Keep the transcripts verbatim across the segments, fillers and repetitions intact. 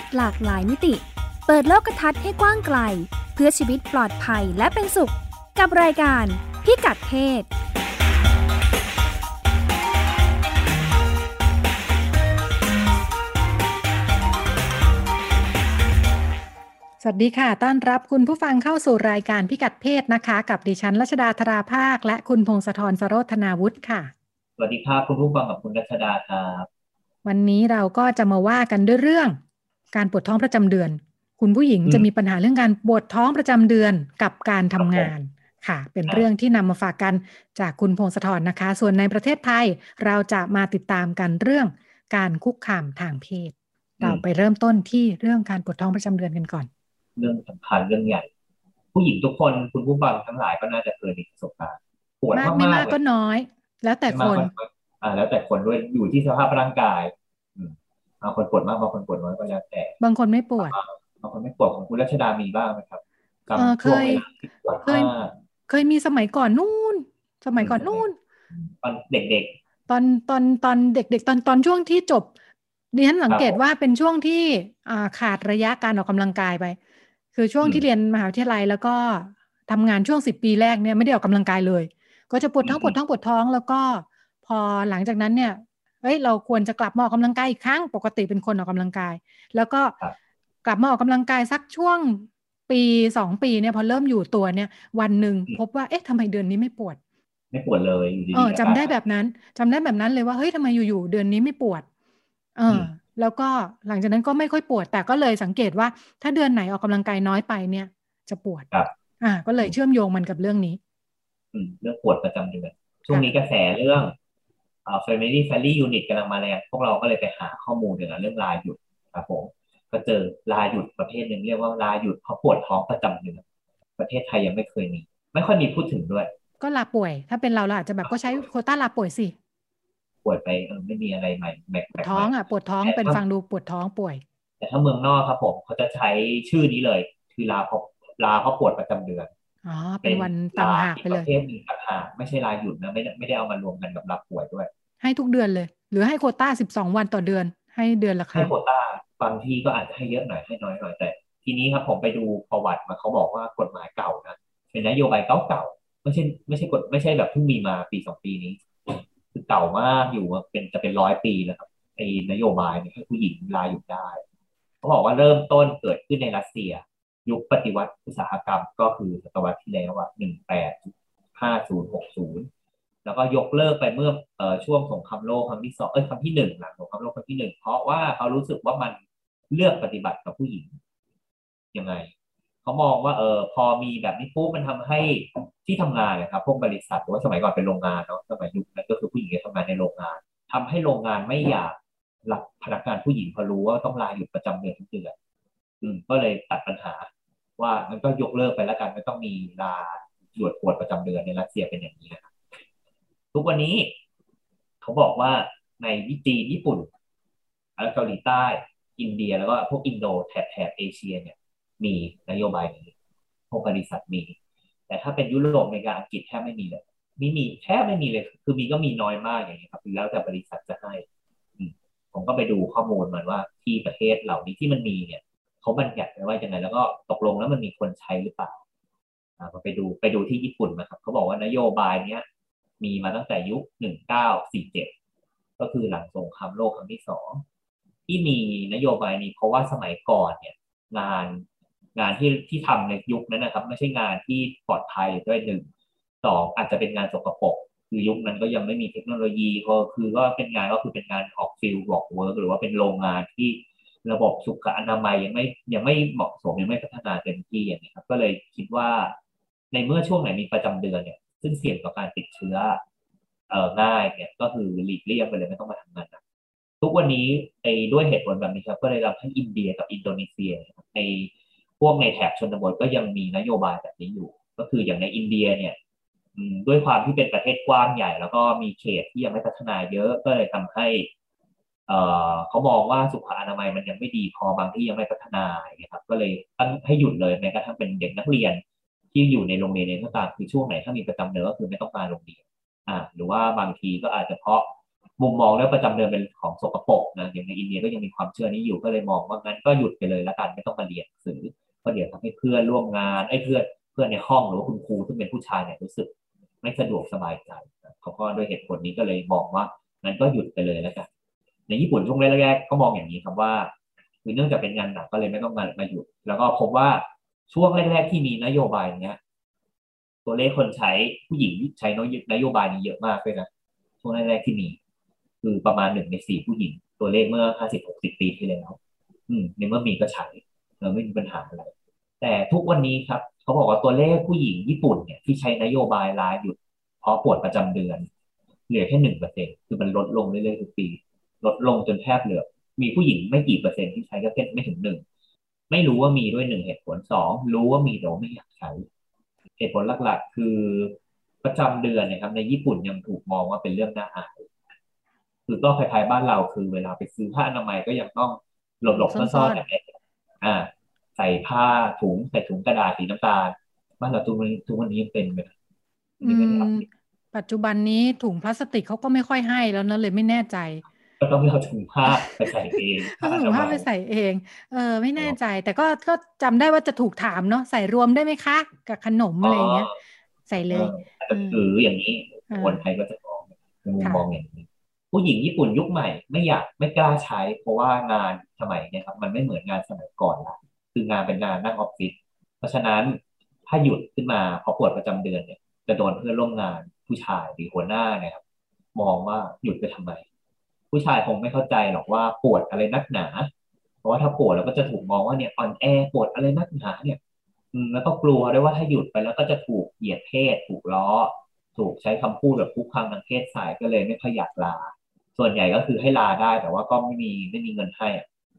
ศหลากหลายมิติเปิดโลกทัศน์ให้กว้างไกลเพื่อชีวิตปลอดภัยและเป็นสุขกับรายการพิกัดเพศสวัสดีค่ะต้อนรับคุณผู้ฟังเข้าสู่รายการพิกัดเพศนะคะกับดิฉันรัชดาธราภาคและคุณพงศธรสโรธนาวุฒิค่ะสวัสดีครับคุณผู้ฟังกับคุณรัชดาครับวันนี้เราก็จะมาว่ากันด้วยเรื่องการปวดท้องประจำเดือนคุณผู้หญิงจะมีปัญหาเรื่องการปวดท้องประจำเดือนกับการทำงานค่ะเป็นเรื่องที่นำมาฝากกันจากคุณพงศธรนะคะส่วนในประเทศไทยเราจะมาติดตามกันเรื่องการคุกคามทางเพศเราไปเริ่มต้นที่เรื่องการปวดท้องประจำเดือนกันก่อนเรื่องสำคัญเรื่องใหญ่ผู้หญิงทุกคนคุณผู้ฟังทั้งหลายก็น่าจะเคยมีประสบการณ์ปวดมากไม่มากก็น้อยแล้วแต่คนอ่าแล้วแต่คนด้วยอยู่ที่สภาพร่างกายบางคนปวดมากบางคนปวดน้อยก็แล้วแต่บางคนไม่ปวดบางคนไม่ปวดของคุณรัชดามีบ้างไหมครับเออเคยเคยเคยมีสมัยก่อนนู่นสมัยก่อนนู่นตอนเด็กๆตอนตอนตอนเด็กๆตอนตอนช่วงที่จบดิฉันสังเกตว่าเป็นช่วงที่อ่าขาดระยะการออกกำลังกายไปคือช่วงที่เรียนมหาวิทยาลัยแล้วก็ทำงานช่วงสิบปีแรกเนี่ยไม่ได้ออกกำลังกายเลยก็จะปวดท้องปวดท้องปวดท้องแล้วก็พอหลังจากนั้นเนี่ยเฮ้ยเราควรจะกลับมาออกกำลังกายอีกครั้งปกติเป็นคนออกกำลังกายแล้วก็กลับมาออกกำลังกายสักช่วงปีสองปีเนี่ยพอเริ่มอยู่ตัวเนี่ยวันนึงพบว่าเอ๊ะทำไมเดือนนี้ไม่ปวดไม่ปวดเลยเออจำได้แบบนั้นจำได้แบบนั้นเลยว่าเฮ้ยทำไมอยู่ๆเดือนนี้ไม่ปวดเออแล้วก็หลังจากนั้นก็ไม่ค่อยปวดแต่ก็เลยสังเกตว่าถ้าเดือนไหนออกกำลังกายน้อยไปเนี่ยจะปวดอ่าก็เลยเชื่อมโยงมันกับเรื่องนี้เรื่องปวดประจำเดือนช่วงนี้กระแสเรื่องเอ่อ Family Friendly Unit กำลังมาแรงพวกเราก็เลยไปหาข้อมูลเกี่ยวกับเรื่องลาหยุดครับผมก็เจอลาหยุดประเภทนึงเรียกว่าลาหยุดเพราะปวดท้องประจำเดือนประเทศไทยยังไม่เคยมีไม่ค่อยมีพูดถึงด้วยก็ลาป่วยถ้าเป็นเราเราอาจจะแบบก็ใช้โควต้าลาป่วยสิป่วยไปเออไม่มีอะไรใหม่แปลกๆท้องอ่ะปวดท้องเป็นฟังดูปวดท้องป่วยแต่ถ้าเมืองนอกครับผมเขาจะใช้ชื่อนี้เลยคือลาเพราะลาเพราะปวดประจำเดือนอ๋อเป็นวันต่างหากไปเลยประเภทหนึ่งต่างหากไม่ใช่ลาหยุดนะไม่ไม่ได้เอามารวมกันกับลาป่วยด้วยให้ทุกเดือนเลยหรือให้โควต้าสิบสองวันต่อเดือนให้เดือนละครั้งให้โควต้าบางทีก็อาจจะให้เยอะหน่อยให้น้อยหน่อยแต่ทีนี้ครับผมไปดูประวัติมาเขาบอกว่ากฎหมายเก่านะเป็นนโยบายเก่าๆไม่ใช่ไม่ใช่กฎไม่ใช่แบบเพิ่งมีมาปีสองปีนี้คือเก่ามากอยู่เป็นจะเป็นร้อยปีแล้วครับไอ้นโยบายเนี่ยให้ผู้หญิงลาหยุดได้เขาบอกว่าเริ่มต้นเกิดขึ้นในรัสเซียยุคปฏิวัติอุตสาหกรรมก็คือศตวรรษที่แล้วอ่ะหนึ่งแปดห้าศูนย์หกศูนย์แล้วก็ยกเลิกไปเมื่อเอ่อช่วงสงครามโลกครั้งที่สองเอ้ยครั้งที่หนึ่งหลังสงครามโลกครั้งที่หนึ่งเพราะว่าเขารู้สึกว่ามันเลือกปฏิบัติกับผู้หญิงยังไงเขามองว่าเออพอมีแบบนี้ปุ๊บมันทำให้ที่ทำงานนะครับพวกบริษัทหรือว่าสมัยก่อนเป็นโรงงานเนาะสมัยยุคนั้นก็คือผู้หญิงจะทำงานในโรงงานทำให้โรงงานไม่อยากรับพนักงานผู้หญิงเพราะรู้ว่าต้องลาหยุดประจำเดือนทุกเดือนอืมก็เลยตัดปัญหาว่ามันก็ยกเลิกไปแล้วกันไม่ต้องมีลาหยุดปวดประจำเดือนในรัสเซียเป็นอย่างนี้นะครับทุกวันนี้เขาบอกว่าในจีนญี่ปุ่นแล้วเกาหลีใต้อินเดียแล้วก็พวกอินโดแถบแถบเอเชียเนี่ยมีนโยบายนี้พวกบริษัทมีแต่ถ้าเป็นยุโรปอเมริกาอังกฤษแทบไม่มีเลยไม่มีแทบไม่มีเลยคือมีก็มีน้อยมากอย่างนี้ครับแล้วแต่บริษัทจะให้ผมก็ไปดูข้อมูลมาว่าที่ประเทศเหล่านี้ที่มันมีเนี่ยเขาบัญญัติไว้ยังไงแล้วก็ตกลงแล้วมันมีคนใช้หรือเปล่าอ่าไปดูไปดูที่ญี่ปุ่นนะครับเขาบอกว่านโยบายเนี้ยมีมาตั้งแต่ยุคหนึ่งพันเก้าร้อยสี่สิบเจ็ดก็คือหลังสงครามโลกครั้งที่สองที่มีนโยบายนี้เพราะว่าสมัยก่อนเนี่ยงานงานที่ที่ทำในยุคนั้นนะครับไม่ใช่งานที่ปลอดภัยด้วยหนึ่งสองอาจจะเป็นงานสกปรกคือยุคนั้นก็ยังไม่มีเทคโนโลยีก็คือก็เป็นงานก็คือเป็นงานออกฟิลด์บอกเวิร์กหรือว่าเป็นโรงงานที่ระบบสุขอนามัยยังไม่ยังไม่เหมาะสมยังไม่พัฒนาเต็มที่อย่างนี้ครับก็เลยคิดว่าในเมื่อช่วงไหนมีประจำเดือนเนี่ยซึ่งเสี่ยงต่อการติดเชื้อเอ่อง่ายเนี่ยก็คือหลีกเลี่ยงไปเลยไม่ต้องมาทำงานนะทุกวันนี้ไอ้ด้วยเหตุผลแบบนี้ครับก็เลยทำให้อินเดียกับอินโดนีเซียในพวกในแถบชนบทก็ยังมีนโยบายแบบนี้อยู่ก็คืออย่างในอินเดียเนี่ยด้วยความที่เป็นประเทศกว้างใหญ่แล้วก็มีเขตที่ยังไม่พัฒนาเยอะก็เลยทำให้เอ่อเขามองว่าสุขอนามัยมันยังไม่ดีพอบางที่ยังไม่พัฒนาอย่างเงี้ยครับก็เลยตั้งให้หยุดเลยแม้กระทั่งเป็นเด็กนักเรียนที่อยู่ในโรงเรียนในต่างๆคือช่วงไหนถ้ามีประจำเดือนก็คือไม่ต้องมาโรงเรียนอ่าหรือว่าบางทีก็อาจจะเพราะ มุมมองเรื่องประจำเดือนเป็นของสกปรกนะอย่างในอินเดียก็ยังมีความเชื่อนี้อยู่ก็เลยมองว่างั้นก็หยุดไปเลยละกันไม่ต้องมาเรียนหนังสือเพราะเดี๋ยวทำให้เพื่อนร่วมงานไอ้เพื่อนเพื่อนในห้องหรือว่าคุณครูที่เป็นผู้ชายเนี่ยรู้สึกไม่สะดวกสบายใจเขาก็ด้วยเหตุผลนี้ก็เลยมองว่างั้นก็หยุดไปเลยละกันในญี่ปุ่นช่วงแรกๆก็มองอย่างนี้ครับว่าคือเนื่องจากเป็นงานหนักก็เลยไม่ต้องมามาหยุดแล้วก็พบว่าช่วงแรกๆที่มีนโยบายเนี้ยตัวเลขคนใช้ผู้หญิงใช้นโยบายนี้เยอะมากเลยนะช่วงแรกๆที่มีคือประมาณหนึ่งในสี่ผู้หญิงตัวเลขเมื่อ ห้าสิบถึงหกสิบ ปีที่แล้วอืมในเมื่อมีก็ใช้เราไม่มีปัญหาอะไรแต่ทุกวันนี้ครับเขาบอกว่าตัวเลขผู้หญิงญี่ปุ่นเนี่ยที่ใช้นโยบายลาหยุดเพราะปวดประจำเดือนเหลือแค่ หนึ่งเปอร์เซ็นต์ คือมันลดลงเรื่อยๆทุกปีลดลงจนแทบเหลือมีผู้หญิงไม่กี่เปอร์เซ็นต์ที่ใช้ก็แค่ไม่ถึงหนึ่งไม่รู้ว่ามีด้วยหนึ่งเหตุผลสองรู้ว่ามีแต่ไม่อยากใช้เหตุผลหลักๆคือประจำเดือนนะครับในญี่ปุ่นยังถูกมองว่าเป็นเรื่องน่าอายคือก็คล้ายๆบ้านเราคือเวลาไปซื้อผ้าอนามัยก็ยังต้องหลบๆซ่อนๆอะไรอ่าใส่ผ้าถุงใส่ถุงกระดาษสีน้ำตาลบ้านเราทุกวันทุกวันนี้ยังเป็นไหมอืมปัจจุบันนี้ถุงพลาสติกเขาก็ไม่ค่อยให้แล้วนะเลยไม่แน่ใจก็ต้องเอาถุงผ้าไปใส่เองเอาถุงผ้าไปใส่เองเออไม่แน่ใจแต่ก็ก็จำได้ว่าจะถูกถามเนาะใส่รวมได้ไหมคะกับขนมอะไรเงี้ยใส่เลยถืออย่างนี้คนไทยก็จะมองมุมมองอย่างนี้ผู้หญิงญี่ปุ่นยุคใหม่ไม่อยากไม่กล้าใช้เพราะว่างานสมัยนี้ครับมันไม่เหมือนงานสมัยก่อนละคืองานเป็นงานนั่งออฟฟิศเพราะฉะนั้นถ้าหยุดขึ้นมาพอปวดประจำเดือนเนี่ยจะโดนเพื่อนร่วมงานผู้ชายหรือหัวหน้านะครับมองว่าหยุดไปทำไมผู้ชายคงไม่เข้าใจหรอกว่าปวดอะไรนักหนาเพราะว่าถ้าปวดเราก็จะถูกมองว่าเนี่ยอ่อนแอปวดอะไรนักหนาเนี่ยแล้วก็กลัวด้วยว่าถ้าหยุดไปแล้วก็จะถูกเหยียดเพศถูกล้อถูกใช้คำพูดแบบคุกคามทางเพศใส่ก็เลยไม่ค่อยอยากลาส่วนใหญ่ก็คือให้ลาได้แต่ว่าก็ไม่มีไม่มีเงินให้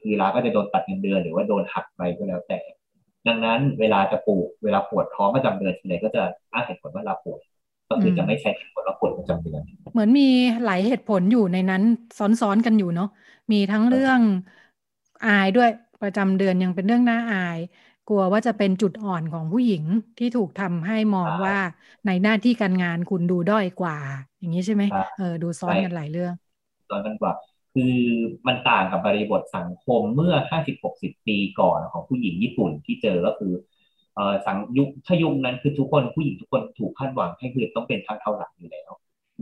คือลาก็จะโดนตัดเงินเดือนหรือว่าโดนหักไปก็แล้วแต่ดังนั้นเวลาจะปวดเวลาปวดท้องประจำเดือนทีไรก็จะอ้างเหตุผลว่าลาปวดก็คือจะไม่ใช่เหตุผลว่าปวดประจำเดือนเหมือนมีหลายเหตุผลอยู่ในนั้นซ้อนๆกันอยู่เนาะมีทั้งเรื่องอายด้วยประจำเดือนยังเป็นเรื่องน่าอายกลัวว่าจะเป็นจุดอ่อนของผู้หญิงที่ถูกทำให้มองว่าในหน้าที่การงานคุณดูด้อยกว่าอย่างนี้ใช่ไหมเออดูซ้อนกันหลายเรื่องซ้อนกันกว่าคือมันต่างกับบริบทสังคมเมื่อ ห้าสิบถึงหกสิบ ปีก่อนของผู้หญิงญี่ปุ่นที่เจอก็คือเอ่อสังยุคถ้ายุคนั้นคือทุกคนผู้หญิงทุกคนถูกคาดหวังให้คือต้องเป็นทางเท่าหลังอยู่แล้ว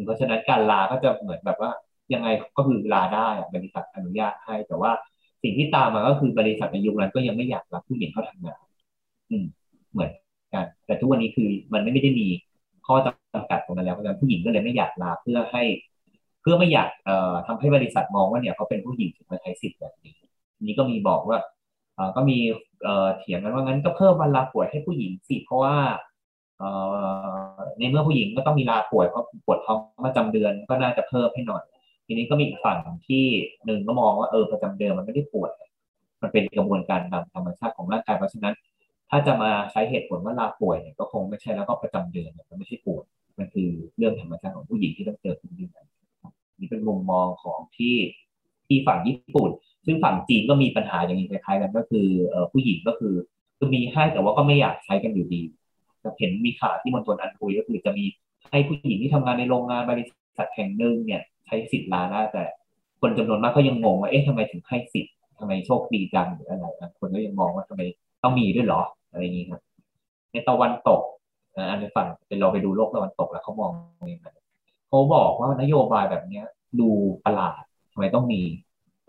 เพราะฉะนั้นการลาก็จะเหมือนแบบว่ายังไงก็คือลาได้บริษัทอนุญาตให้แต่ว่าสิ่งที่ตามมาก็คือบริษัทในยุคนั้นก็ยังไม่อยากรับผู้หญิงเข้าทำงานอืมเหมือนกันแต่ทุกวันนี้คือมันไม่ได้มีข้อจำกัดตรงนั้นแล้วเพราะฉะนั้นผู้หญิงก็เลยไม่อยากลาเพื่อให้เพื่อไม่อยากเอ่อทำให้บริษัทมองว่าเนี่ยเขาเป็นผู้หญิงถึงมาใช้สิทธิ์แบบนี้นี้ก็มีบอกว่าเอ่อก็มีเอ่อเถียงกันว่างั้นก็เพิ่มวันลาป่วยให้ผู้หญิงสิเพราะว่าเอ่อในเมื่อผู้หญิงก็ต้องมีลาป่วยเพราะปวดท้องประจำเดือนก็น่าจะเพิ่มให้หน่อยทีนี้ก็มีฝั่งที่หนึ่งก็มองว่าเออประจำเดือนมันไม่ได้ปวดมันเป็นกระบวนการตามธรรมชาติของร่างกายเพราะฉะนั้นถ้าจะมาใช้เหตุผลว่าลาป่วยเนี่ยก็คงไม่ใช่แล้วก็ประจำเดือนเนี่ยมันไม่ใช่ปวดมันคือเรื่องธรรมชาติของผู้หญิงที่ต้องเจอทุกเดือนนี่เป็นมุมมองของที่ที่ฝั่งญี่ปุ่นซึ่งฝั่งจีนก็มีปัญหาอย่างนี้คล้ายๆกันก็คือเอ่อผู้หญิงก็คือก็มีให้แต่ว่าก็ไม่อยากใช้กันอยู่ดีจะเห็นมีข่าวที่มณฑลอันฮุยก็คือจะมีให้ผู้หญิงที่ทำงานในโรงงานบริษัทแห่งหนึ่งเนี่ยใช้สิทธิ์ลาได้แต่คนจำนวนมากก็ยังงงว่าเอ๊ะทำไมถึงให้สิทธิ์ทำไมโชคดีจังหรืออะไรนะคนก็ยังมองว่าทำไมต้องมีด้วยเหรออะไรอย่างนี้ครับในตะวันตกอันในฝั่งเป็นเราไปดูโลกตะวันตกแล้วเขามองยังไงเขาบอกว่านโยบายแบบนี้ดูประหลาดทำไมต้องมี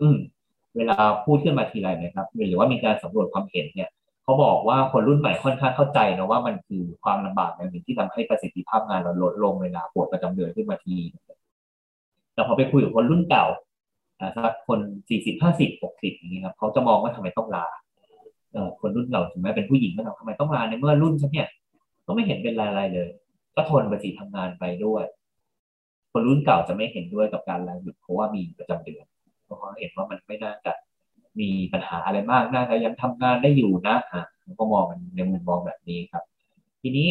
อืมเวลาพูดขึ้นมาทีไรนะครับหรือว่ามีการสำรวจความเห็นเนี่ยเขาบอกว่าคนรุ่นใหม่ค่อนข้างเข้าใจนะว่ามันคือความลำบากในสิ่งที่ทำให้ประสิทธิภาพงานเราลดลงเวลาปวดประจำเดือนขึ้นมาทีแต่พอไปคุยกับคนรุ่นเก่าสักคนสี่สิบ ห้าสิบ หกสิบอย่างนี้ครับเขาจะมองว่าทำไมต้องลาเอ่อคนรุ่นเก่าถึงแม้เป็นผู้หญิงก็ทำไมต้องลาในเมื่อรุ่นฉันเนี่ยก็ไม่เห็นเป็นอะไรเลยก็ทนไปสิทำงานไปด้วยคนรุ่นเก่าจะไม่เห็นด้วยกับการลาหยุดเพราะว่ามีประจำเดือนเพราะเขาเห็นว่ามันไม่น่าจะมีปัญหาอะไรมากน่าจะยังทำงานได้อยู่นะอ่ะก็มองมันในมุมมองแบบนี้ครับทีนี้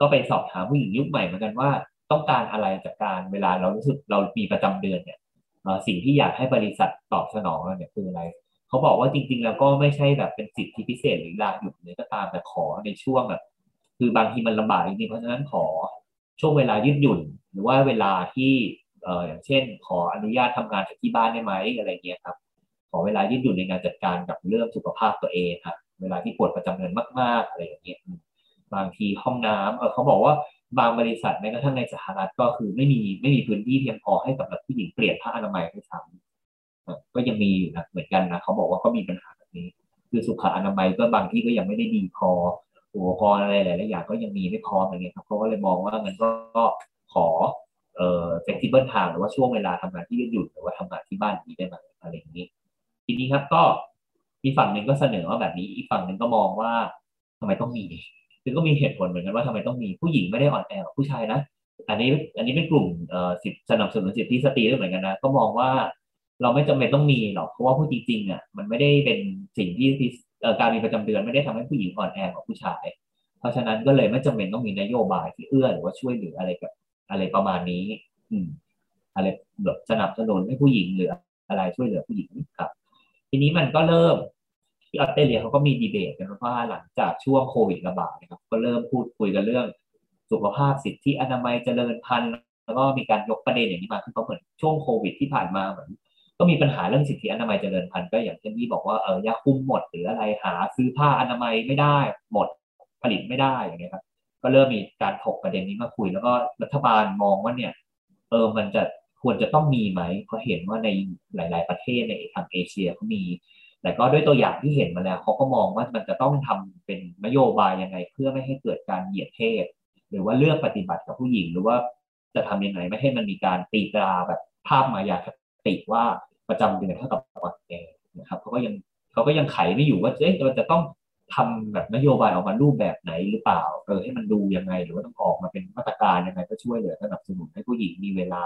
ก็ไปสอบถามผู้หญิงยุคใหม่เหมือนกันว่าต้องการอะไรจากการเวลาเรารู้สึกเรามีประจำเดือนเนี่ยสิ่งที่อยากให้บริษัทตอบสนองเราเนี่ยคืออะไรเขาบอกว่าจริงๆแล้วก็ไม่ใช่แบบเป็นสิทธิพิเศษหรือลาหยุดเลยก็ตามแต่ขอในช่วงแบบคือบางทีมันลำบากจริงๆเพราะฉะนั้นขอช่วงเวลายืดหยุ่นหรือว่าเวลาที่ เอ่ออย่างเช่นขออนุญาตทำงานจากที่บ้านได้ไหมอะไรเงี้ยครับขอเวลายืดหยุ่นในการจัดการกับเรื่องสุขภาพตัวเองครับเวลาที่ปวดประจำเดือนมากๆอะไรอย่างเงี้ยบางทีห้องน้ำเออเขาบอกว่าบางบริษัทแม้กระทั่งในสหรัฐก็คือไม่มีไม่มีพื้นที่เพียงพอให้สำหรับผู้หญิงเปลี่ยนผ้าอนามัยให้ซ้ำก็ยังมีอยู่นะเหมือนกันนะเขาบอกว่าก็มีปัญหาแบบนี้คือสุขอนามัยก็บางที่ก็ยังไม่ได้ดีพออุปกรณ์อะไรหลายๆอย่างก็ยังมีไม่พร้อมอะไรเงี้ยครับเขาก็เลยมองว่างั้นก็ขอเอ่อ flexible time หรือว่าช่วงเวลาทำงานที่ยืดหยุ่นหรือว่าทำงานที่บ้านนี้ได้ไหมอะไรอย่างนี้ทีนี้ครับก็มีฝั่งหนึ่งก็เสนอว่าแบบนี้อีกฝั่งหนึ่งก็มองว่าทำไมต้องมีคือก็มีเหตุผลเหมือนกันว่าทำไมต้องมีผู้หญิงไม่ได้อ่อนแอกับผู้ชายนะอันนี้อันนี้เป็นกลุ่มเอ่อสิทธิสนับสนุนสิทธิสตรีด้วยเหมือนกันนะก็มองว่าเราไม่จำเป็นต้องมีหรอกเพราะว่าผู้จริงๆอ่ะมันไม่ได้เป็นสิ่งที่การมีประจำเดือนไม่ได้ทำให้ผู้หญิงอ่อนแอกว่าผู้ชายเพราะฉะนั้นก็เลยไม่จำเป็นต้องมีนโยบายที่เอื้อหรือว่าช่วยเหลืออะไรกับอะไรประมาณนี้อืมอะไรแบบสนับสนุนให้ผู้หญิงหรืออะไรช่วยเหลือผู้หญิงครับทีนี้มันก็เริ่มที่ออสเตรเลียเขาก็มีดีเบตกันว่าหลังจากช่วงโควิดระบาดนะครับก็เริ่มพูดคุยกันเรื่องสุขภาพสิทธิอนามัยเจริญพันธุ์แล้วก็มีการยกประเด็นอย่างนี้มาขึ้นเพราะเหมือนช่วงโควิดที่ผ่านมาเหมือนก็มีปัญหาเรื่องสิทธิอนามัยเจริญพันธุ์ก็อย่างเช่นที่บอกว่าเออยาคุมหมดหรืออะไรหาซื้อผ้าอนามัยไม่ได้หมดผลิตไม่ได้อย่างเงี้ยครับก็เริ่มมีการถกประเด็นนี้มาคุยแล้วก็รัฐบาลมองว่าเนี่ยเออมันจะควรจะต้องมีไหมเพราะเห็นว่าในหลายๆประเทศในทางเอเชียเขามีแต่ก็ด้วยตัวอย่างที่เห็นมาแล้วเขาก็มองว่ามันจะต้องทำเป็นนโยบายยังไงเพื่อไม่ให้เกิดการเหยียดเพศหรือว่าเลือกปฏิบัติกับผู้หญิงหรือว่าจะทำยังไงไม่ให้มันมีการตีตราแบบภาพมายาคติว่าประจำเดือนเท่ากับอ่อนแอนะครับเขาก็ยังเขาก็ยังไขไม่อยู่ว่าเอ๊ะเราจะต้องทำแบบนโยบายออกมารูปแบบไหนหรือเปล่าเออให้มันดูยังไงหรือว่าต้องออกมาเป็นมาตรการยังไงก็ช่วยเหลือสนับสนุนให้ผู้หญิงมีเวลา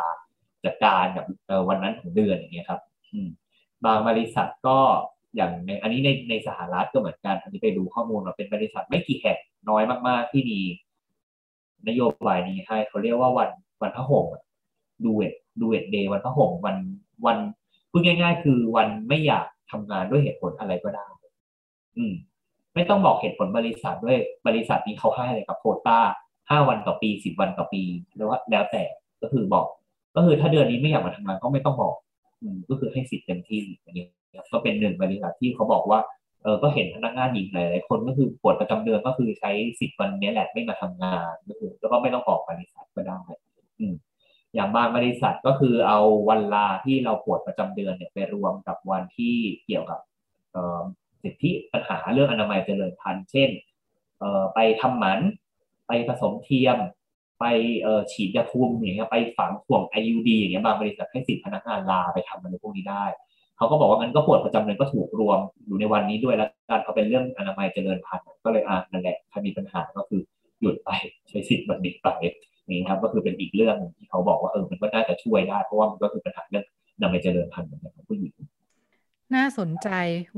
จัดการแบบวันนั้นของเดือนอย่างเงี้ยครับบางบริษัทก็อย่างในอันนี้ในในสหรัฐก็เหมือนกันอันนี้ไปดูข้อมูลเราเป็นบริษัทไม่กี่แห่งน้อยมากๆที่มีนโยบายนี้ให้เขาเรียกว่าวันวันพระห่มดูเอ็ดดูเอ็ดเดย์วันพระห่มวันวันพูดง่ายๆคือวันไม่อยากทำงานด้วยเหตุผลอะไรก็ได้อืมไม่ต้องบอกเหตุผลบริษัทด้วยบริษัทนี้เขาให้อะไรกับโควต้าห้าวันต่อปีสิบวันต่อปีแล้วว่าแล้วแต่ก็คือบอกก็คือถ้าเดือนนี้ไม่อยากมาทำงานก็ไม่ต้องบอกก็คือให้สิทธิ์เต็มที่อันนี้ก็เป็นหนึ่งบริษัทที่เขาบอกว่าเออก็เห็นพนักงานหญิงหลายๆคนก็คือปวดประจำเดือนก็คือใช้สิทธิ์วันนี้แหละไม่มาทำงานก็คือแล้วก็ไม่ต้องบอกบริษัทก็ได้อืมอย่างบางบริษัทก็คือเอาวันลาที่เราปวดประจำเดือนเนี่ยไปรวมกับวันที่เกี่ยวกับเอ่อสิทธิปัญหาเรื่องอนามัยเจริญพันธุ์เช่นเอ่อไปทำหมันไปผสมเทียมไปฉีดยาคุมอย่างเงี้ยไปฝังถ่วง ไอ ยู ดี อย่างเงี้ยบางบริษัทให้สิทธิพนักงานลาไปทำอะไรพวกนี้ได้เขาก็บอกว่างั้นก็ปวดประจำเดือนก็ถูกรวมอยู่ในวันนี้ด้วยแล้วการเขาเป็นเรื่องอนามัยเจริญพันธุ์ก็เลยอ่านั่นแหละถ้ามีปัญหาก็คือหยุดไปใช้สิทธิ์วันนี้ไปนี่ครับก็คือเป็นอีกเรื่องที่เขาบอกว่าเออมันก็น่าจะช่วยได้เพราะว่ามันก็คือปัญหาเรื่องอนามัยเจริญพันธุ์ของผู้หญิงน่าสนใจ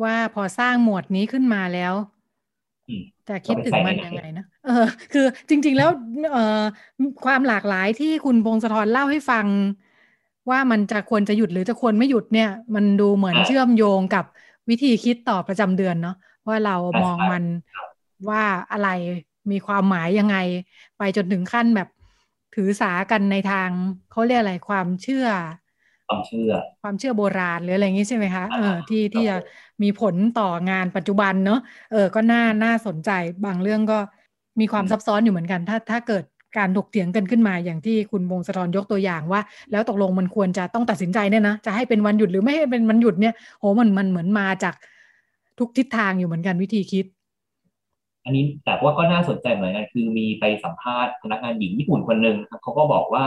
ว่าพอสร้างหมวดนี้ขึ้นมาแล้วแต่คิดถึงมันยังไงนะเออคือจริงๆแล้วเอ่อความหลากหลายที่คุณพงศธรเล่าให้ฟังว่ามันจะควรจะหยุดหรือจะควรไม่หยุดเนี่ยมันดูเหมือนเชื่อมโยงกับวิธีคิดต่อประจำเดือนเนาะว่าเรามองมันว่าอะไรมีความหมายยังไงไปจนถึงขั้นแบบถือสากันในทางเขาเรียกอะไรความเชื่อความเชื่อความเชื่อโบราณหรืออะไรอย่างนี้ใช่ไหมคะเออที่ที่จะมีผลต่องานปัจจุบันเนอะเออก็น่าน่าสนใจบางเรื่องก็มีความซับซ้อนอยู่เหมือนกันถ้าถ้าเกิดการถกเถียงกันขึ้นมาอย่างที่คุณพงศธรยกตัวอย่างว่าแล้วตกลงมันควรจะต้องตัดสินใจเนี่ยนะจะให้เป็นวันหยุดหรือไม่ให้เป็นวันหยุดเนี่ยโหมันมันเหมือนมาจากทุกทิศทางอยู่เหมือนกันวิธีคิดอันนี้แต่ว่าก็น่าสนใจเหมือนกันคือมีไปสัมภาษณ์พนักงานหญิงญี่ปุ่นคนหนึ่งเขาก็บอกว่า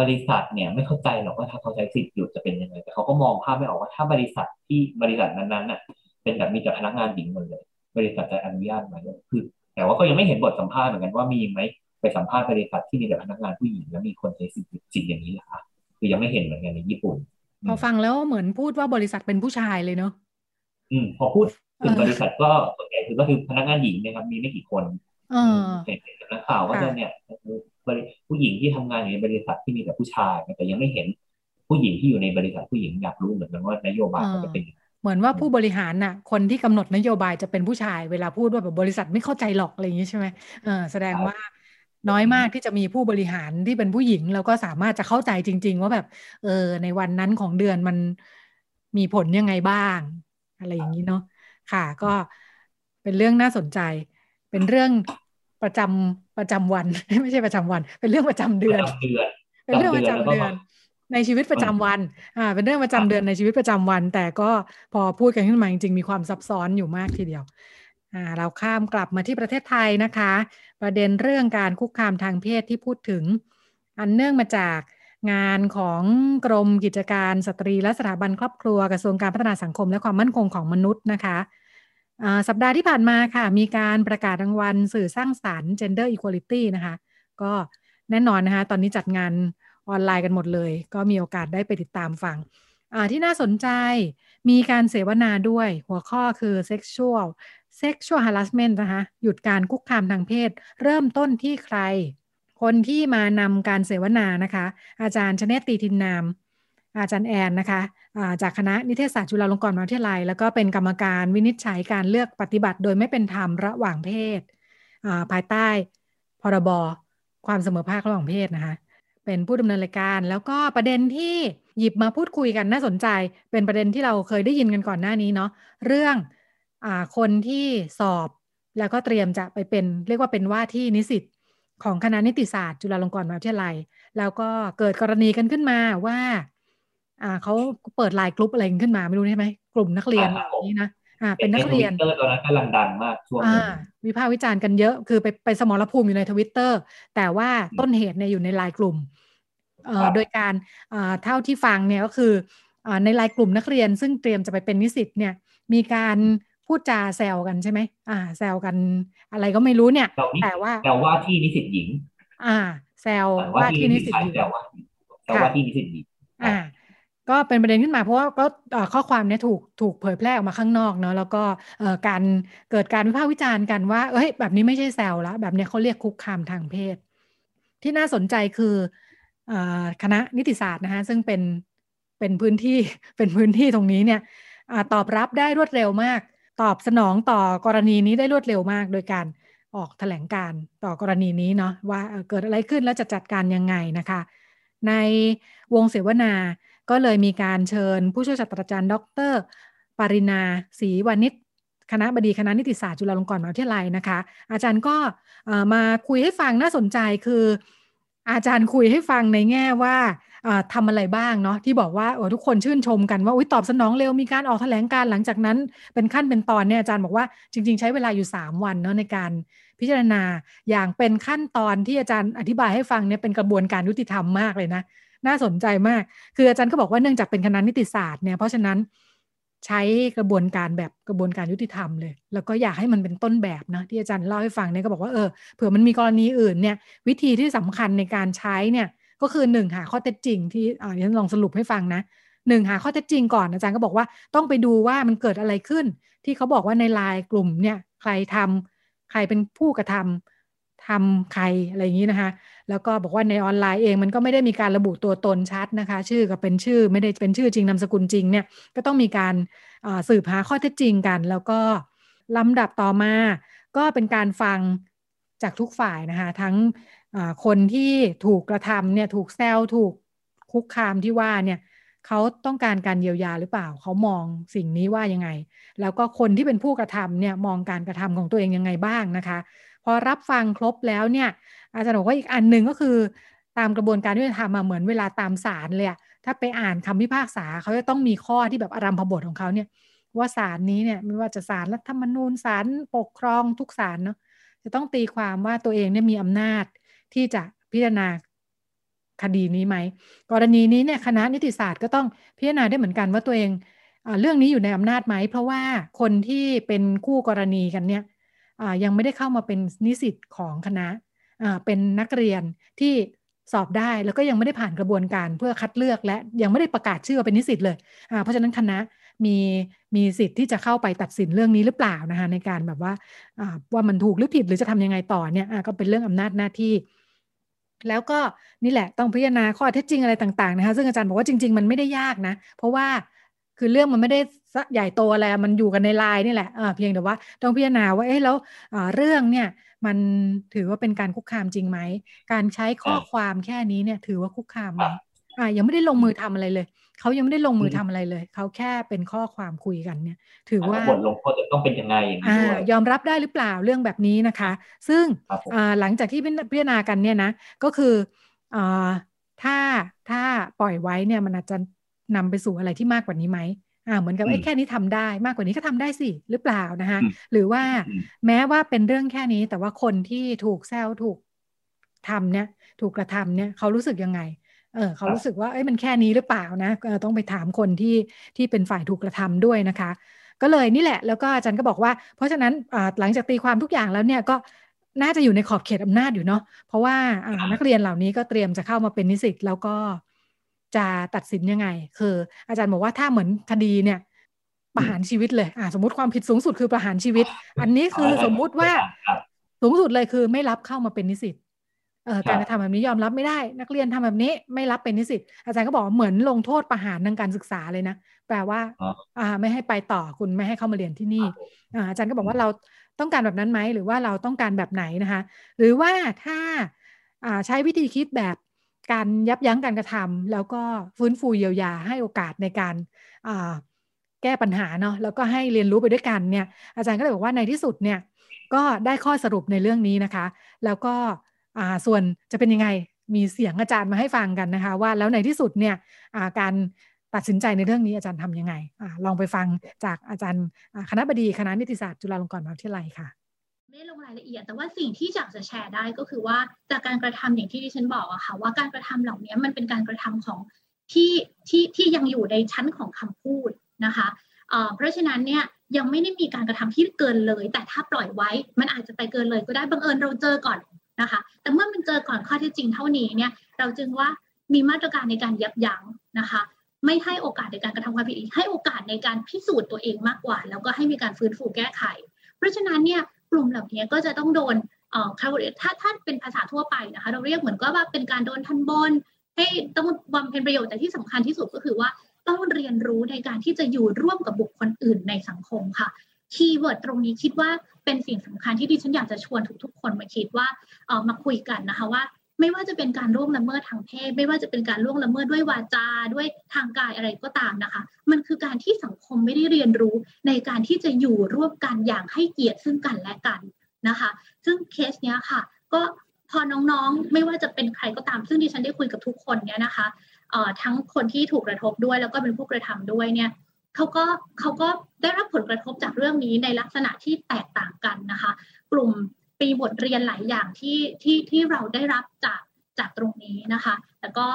บริษัทเนี่ยไม่เข้าใจหรอกว่าถ้าเขาใช้สิทธิ์หยุดจะเป็นยังไงแต่เขาก็มองภาพไม่ออกว่าถ้าบริษัทที่บริษัทนั้นๆน่ะเป็นแบบมีแต่พนักงานหญิงหมดเลยบริษัทจะอนุญาตไหมคือแต่ว่าก็ยังไม่เห็นบทสัมภาษณ์เหมือนกันว่ามีไหมไปสัมภาษณ์บริษัทที่มีแต่พนักงานผู้หญิงแล้วมีคนใช้สิทธิ์จริงอย่างนี้เหรอคะคือยังไม่เห็นเหมือนกันในญี่ปุ่นพอฟังแล้วเหมือนพูดว่าบริษัทเป็นผู้ชายเลยเนาะอืมพอพูดถึงบริษัทก็ส่วนใหญ่คือก็คือพนักงานหญิงนะครับมีไม่กี่คนเออเห็นนักข่าวว่าเนี่ยผู้หญิงที่ทำงานอยู่ในบริษัทที่มีแต่ผู้ชายแต่ยังไม่เห็นผู้หญิงที่อยู่ในบริษัทผู้หญิงอยากรู้เหมือนกันว่านโยบายจะเป็นเหมือนว่าผู้บริหารน่ะคนที่กำหนดนโยบายจะเป็นผู้ชายเวลาพูดว่าแบบบริษัทไม่เข้าใจหรอกอะไรอย่างนี้ใช่ไหมเออแสดงว่า น้อยมากที่จะมีผู้บริหารที่เป็นผู้หญิงแล้วก็สามารถจะเข้าใจจริงๆว่าแบบเออในวันนั้นของเดือนมันมีผลยังไงบ้างอะไรอย่างนี้เนาะค่ะก็เป็นเรื่องน่าสนใจเป็นเรื่องประจำประจำวันไม่ใช่ประจำวันเป็นเรื่องประจำเดือนเป็นเรื่องประจำเดือนในชีวิตประจำวันอ่าเป็นเรื่องประจำเดือนในชีวิตประจำวันแต่ก็พอพูดกันขึ้นมาจริงๆมีความซับซ้อนอยู่มากทีเดียวอ่าเราข้ามกลับมาที่ประเทศไทยนะคะประเด็นเรื่องการคุกคามทางเพศที่พูดถึงอันเนื่องมาจากงานของกรมกิจการสตรีและสถาบันครอบครัวกระทรวงการพัฒนาสังคมและความมั่นคงของมนุษย์นะคะสัปดาห์ที่ผ่านมาค่ะมีการประกาศรางวัลสื่อสร้างสรรค์ Gender Equality นะคะก็แน่นอนนะคะตอนนี้จัดงานออนไลน์กันหมดเลยก็มีโอกาสได้ไปติดตามฟังที่น่าสนใจมีการเสวนาด้วยหัวข้อคือ Sexual Sexual Harassment นะคะหยุดการคุกคามทางเพศเริ่มต้นที่ใครคนที่มานำการเสวนานะคะอาจารย์ชเนต ตีทินนามอาจารย์แอนนะคะจากคณะนิเทศศาสตร์จุฬาลงกรณ์มหาวิทยาลัยแล้วก็เป็นกรรมการวินิจฉัยการเลือกปฏิบัติโดยไม่เป็นธรรมระหว่างเพศภายใต้พรบความเสมอภาคระหว่างเพศนะคะเป็นผู้ดำเนินรายการแล้วก็ประเด็นที่หยิบมาพูดคุยกันน่าสนใจเป็นประเด็นที่เราเคยได้ยินกันก่อนหน้านี้เนาะเรื่องอ่าคนที่สอบแล้วก็เตรียมจะไปเป็นเรียกว่าเป็นว่าที่นิสิตของคณะนิติศาสตร์จุฬาลงกรณ์มหาวิทยาลัยแล้วก็เกิดกรณีกันขึ้นมาว่าอ่าเขาเปิดไลน์กลุ่มอะไรขึ้นมาไม่รู้ใช่ไหมกลุ่มนักเรียนแบบนี้นะอ่าเป็นนักเรียนตอนนั้นกำลังดังมากช่วงอ่าวิพากษ์วิจารณ์กันเยอะคือไปไปสมรภูมิอยู่ใน Twitter แต่ว่าต้นเหตุเนี่ยอยู่ในไลน์กลุ่มเอ่อโดยการอ่าเท่าที่ฟังเนี่ยก็คืออ่าในไลน์กลุ่มนักเรียนซึ่งเตรียมจะไปเป็นนิสิตเนี่ยมีการพูดจาแซวกันใช่ไหมอ่าแซวกันอะไรก็ไม่รู้เนี่ยแต่ว่าแต่ว่าที่นิสิตหญิงอ่าแซวว่าที่นิสิตหญิงแต่ว่าแต่ว่าที่นิสิตหญิงอ่าก็เป็นประเด็นขึ้นมาเพราะว่าก็ข้อความนี้ถูกถูกเผยแพร่ออกมาข้างนอกเนาะแล้วก็การเกิดการวิพากษ์วิจารณ์กันว่าเอ้ยแบบนี้ไม่ใช่แซวละแบบนี้เขาเรียกคุกคามทางเพศที่น่าสนใจคือคณะนิติศาสตร์นะคะซึ่งเป็นเป็นพื้นที่เป็นพื้นที่ตรงนี้เนี่ยตอบรับได้รวดเร็วมากตอบสนองต่อกรณีนี้ได้รวดเร็วมากโดยการออกแถลงการต่อกรณีนี้เนาะว่าเกิดอะไรขึ้นแล้วจะจัดการยังไงนะคะในวงเสวนาก็เลยมีการเชิญผู้ช่วยศาสตราจารย์ดร.ปริณาศรีวานิชคณบดีคณะนิติศาสตร์จุฬาลงกรณ์มหาวิทยาลัยนะคะอาจารย์ก็มาคุยให้ฟังน่าสนใจคืออาจารย์คุยให้ฟังในแง่ว่าทำอะไรบ้างเนาะที่บอกว่าโอ้ทุกคนชื่นชมกันว่าอุ๊ยตอบสนองเร็วมีการออกแถลงการหลังจากนั้นเป็นขั้นเป็นตอนเนี่ยอาจารย์บอกว่าจริงๆใช้เวลาอยู่สามวันเนาะในการพิจารณาอย่างเป็นขั้นตอนที่อาจารย์อธิบายให้ฟังเนี่ยเป็นกระบวนการยุติธรรมมากเลยนะน่าสนใจมากคืออาจารย์ก็บอกว่าเนื่องจากเป็นคณะนิติศาสตร์เนี่ยเพราะฉะนั้นใช้กระบวนการแบบกระบวนการยุติธรรมเลยแล้วก็อยากให้มันเป็นต้นแบบนะที่อาจารย์เล่าให้ฟังเนี่ยก็บอกว่าเออเผื่อมันมีกรณีอื่นเนี่ยวิธีที่สำคัญในการใช้เนี่ยก็คือหนึ่งหาข้อเท็จจริงที่อ่าเดี๋ยวลองสรุปให้ฟังนะหนึ่งหาข้อเท็จจริงก่อนอาจารย์ก็บอกว่าต้องไปดูว่ามันเกิดอะไรขึ้นที่เขาบอกว่าในไลน์กลุ่มเนี่ยใครทำใครเป็นผู้กระทำทำใครอะไรอย่างนี้นะคะแล้วก็บอกว่าในออนไลน์เองมันก็ไม่ได้มีการระบุตัวตนชัดนะคะชื่อก็เป็นชื่อไม่ได้เป็นชื่อจริงนามสกุลจริงเนี่ยก็ต้องมีการสืบหาข้อเท็จจริงกันแล้วก็ลำดับต่อมาก็เป็นการฟังจากทุกฝ่ายนะคะทั้งคนที่ถูกกระทำเนี่ยถูกแซวถูกคุกคามที่ว่าเนี่ยเขาต้องการการเยียวยาหรือเปล่าเขามองสิ่งนี้ว่ายังไงแล้วก็คนที่เป็นผู้กระทำเนี่ยมองการกระทำของตัวเองยังไงบ้างนะคะพอรับฟังครบแล้วเนี่ยอาจารย์บอกว่าอีกอันหนึ่งก็คือตามกระบวนการที่จะทำมาเหมือนเวลาตามศาลเลยถ้าไปอ่านคำพิพากษาเขาจะต้องมีข้อที่แบบอารัมพบทของเขาเนี่ยว่าศาลนี้เนี่ยไม่ว่าจะศาลรัฐธรรมนูญศาลปกครองทุกศาลเนาะจะต้องตีความว่าตัวเองเนี่ยมีอำนาจที่จะพิจารณาคดีนี้ไหมกรณีนี้เนี่ยคณะนิติศาสตร์ก็ต้องพิจารณาได้เหมือนกันว่าตัวเองเรื่องนี้อยู่ในอำนาจไหมเพราะว่าคนที่เป็นคู่กรณีกันเนี่ยยังไม่ได้เข้ามาเป็นนิสิตของคณะเป็นนักเรียนที่สอบได้แล้วก็ยังไม่ได้ผ่านกระบวนการเพื่อคัดเลือกและยังไม่ได้ประกาศชื่อเป็นนิสิตเลยเพราะฉะนั้นคณะมีมีสิทธิ์ที่จะเข้าไปตัดสินเรื่องนี้หรือเปล่านะคะในการแบบว่าว่ามันถูกหรือผิดหรือจะทำยังไงต่อเนี่ยก็เป็นเรื่องอำนาจหน้าที่แล้วก็นี่แหละต้องพิจารณาข้อเท็จจริงอะไรต่างๆนะคะซึ่งอาจารย์บอกว่าจริงๆมันไม่ได้ยากนะเพราะว่า คือเรื่องมันไม่ได้ใหญ่โตอะไรมันอยู่กันในไลน์นี่แหละ เ, เพียงแต่ว่าต้องพิจารณาว่าเอ๊ะแล้ว เ, เรื่องเนี่ยมันถือว่าเป็นการคุกคามจริงไหมการใช้ข้อความแค่นี้เนี่ยถือว่าคุกคามไหมอ่ายังไม่ได้ลงมือทำอะไรเลยเขายังไม่ได้ลงมือทำอะไรเลยเขาแค่เป็นข้อความคุยกันเนี่ยถือว่าบทลงโทษจะต้องเป็นยังไงอ่ายอมรับได้หรือเปล่าเรื่องแบบนี้นะคะซึ่งหลังจากที่พิจารณากันเนี่ยนะก็คืออ่าถ้าถ้าปล่อยไว้เนี่ยมันอาจจะนำไปสู่อะไรที่มากกว่านี้ไหมอ่าเหมือนกับไอ้แค่นี้ทำได้มากกว่านี้ก็ทำได้สิหรือเปล่านะคะหรือว่าแม้ว่าเป็นเรื่องแค่นี้แต่ว่าคนที่ถูกแซวถูกทำเนี่ยถูกกระทำเนี่ยเขารู้สึกยังไงเออเขารู้สึกว่าเอ้ยมันแค่นี้หรือเปล่านะต้องไปถามคนที่ที่เป็นฝ่ายถูกกระทำด้วยนะคะก็เลยนี่แหละแล้วก็อาจารย์ก็บอกว่าเพราะฉะนั้นหลังจากตีความทุกอย่างแล้วเนี่ยก็น่าจะอยู่ในขอบเขตอำนาจอยู่เนาะเพราะว่านักเรียนเหล่านี้ก็เตรียมจะเข้ามาเป็นนิสิตแล้วก็จะตัดสินยังไงคืออาจารย์บอกว่าถ้าเหมือนคดีเนี่ยประหารชีวิตเลยอ่าสมมติความผิดสูงสุดคือประหารชีวิตอันนี้คือสมมติว่าสูงสุดเลยคือไม่รับเข้ามาเป็นนิสิตเอ่อการกระทำแบบนี้ยอมรับไม่ได้นักเรียนทำแบบนี้ไม่รับเป็นนิสิตอาจารย์ก็บอกเหมือนลงโทษประหารทางการศึกษาเลยนะแปลว่าอ่าไม่ให้ไปต่อคุณไม่ให้เข้ามาเรียนที่นี่อ่าอาจารย์ก็บอกว่าเราต้องการแบบนั้นไหมหรือว่าเราต้องการแบบไหนนะคะหรือว่าถ้าอ่าใช้วิธีคิดแบบการยับยั้งการกระทำแล้วก็ฟื้นฟูเยียวยาให้โอกาสในการอ่าแก้ปัญหาเนาะแล้วก็ให้เรียนรู้ไปด้วยกันเนี่ยอาจารย์ก็เลยบอกว่าในที่สุดเนี่ยก็ได้ข้อสรุปในเรื่องนี้นะคะแล้วก็อ่าส่วนจะเป็นยังไงมีเสียงอาจารย์มาให้ฟังกันนะคะว่าแล้วในที่สุดเนี่ยอ่าการตัดสินใจในเรื่องนี้อาจารย์ทำยังไงอ่าลองไปฟังจากอาจารย์คณบดีคณะนิติศาสตร์จุฬาลงกรณ์มหาวิทยาลัยค่ะไม่ลงรายละเอียดแต่ว่าสิ่งที่อยากจะแชร์ได้ก็คือว่าจากการกระทำอย่างที่ดิฉันบอกอะค่ะว่าการกระทำเหล่านี้มันเป็นการกระทำของที่ที่ที่ยังอยู่ในชั้นของคำพูดนะคะเอ่อเพราะฉะนั้นเนี่ยยังไม่ได้มีการกระทำที่เกินเลยแต่ถ้าปล่อยไว้มันอาจจะไปเกินเลยก็ได้บังเอิญเราเจอก่อนนะคะแต่เมื่อมันเจอก่อนข้อเท็จจริงเท่านี้เนี่ยเราจึงว่ามีมาตรการในการยับยั้งนะคะไม่ให้โอกาสในการกระทำความผิดอีกให้โอกาสในการพิสูจน์ตัวเองมากกว่าแล้วก็ให้มีการฟื้นฟูแก้ไขเพราะฉะนั้นเนี่ยกลุ่มเหล่านี้ก็จะต้องโดนเอ่อถ้าถ้าเป็นภาษาทั่วไปนะคะเราเรียกเหมือนก็ว่าเป็นการโดนทันบนให้ต้องบำเพ็ญประโยชน์แต่ที่สำคัญที่สุดก็คือว่าต้องเรียนรู้ในการที่จะอยู่ร่วมกับบุคคลอื่นในสังคมค่ะคีย์เวิร์ดตรงนี้คิดว่าเป็นสิ่งสำคัญที่ดิฉันอยากจะชวนทุกๆคนมาคิดว่าเอ่อมาคุยกันนะคะว่าไม่ว่าจะเป็นการล่วงละเมิดทางเพศไม่ว่าจะเป็นการล่วงละเมิดด้วยวาจาด้วยทางกายอะไรก็ตามนะคะมันคือการที่สังคมไม่ได้เรียนรู้ในการที่จะอยู่ร่วมกันอย่างให้เกียรติซึ่งกันและกันนะคะซึ่งเคสเนี้ยค่ะก็พอน้องๆไม่ว่าจะเป็นใครก็ตามซึ่งดิฉันได้คุยกับทุกคนเนี้ยนะคะเอ่อทั้งคนที่ถูกกระทบด้วยแล้วก็เป็นผู้กระทำด้วยเนี่ยเขาก็เขาก็ได้รับผลกระทบจากเรื่องนี้ในลักษณะที่แตกต่างกันนะคะกลุ่มปีบทเรียนหลายอย่างที่ที่ที่เราได้รับจากจากตรงนี้นะคะแต่ก็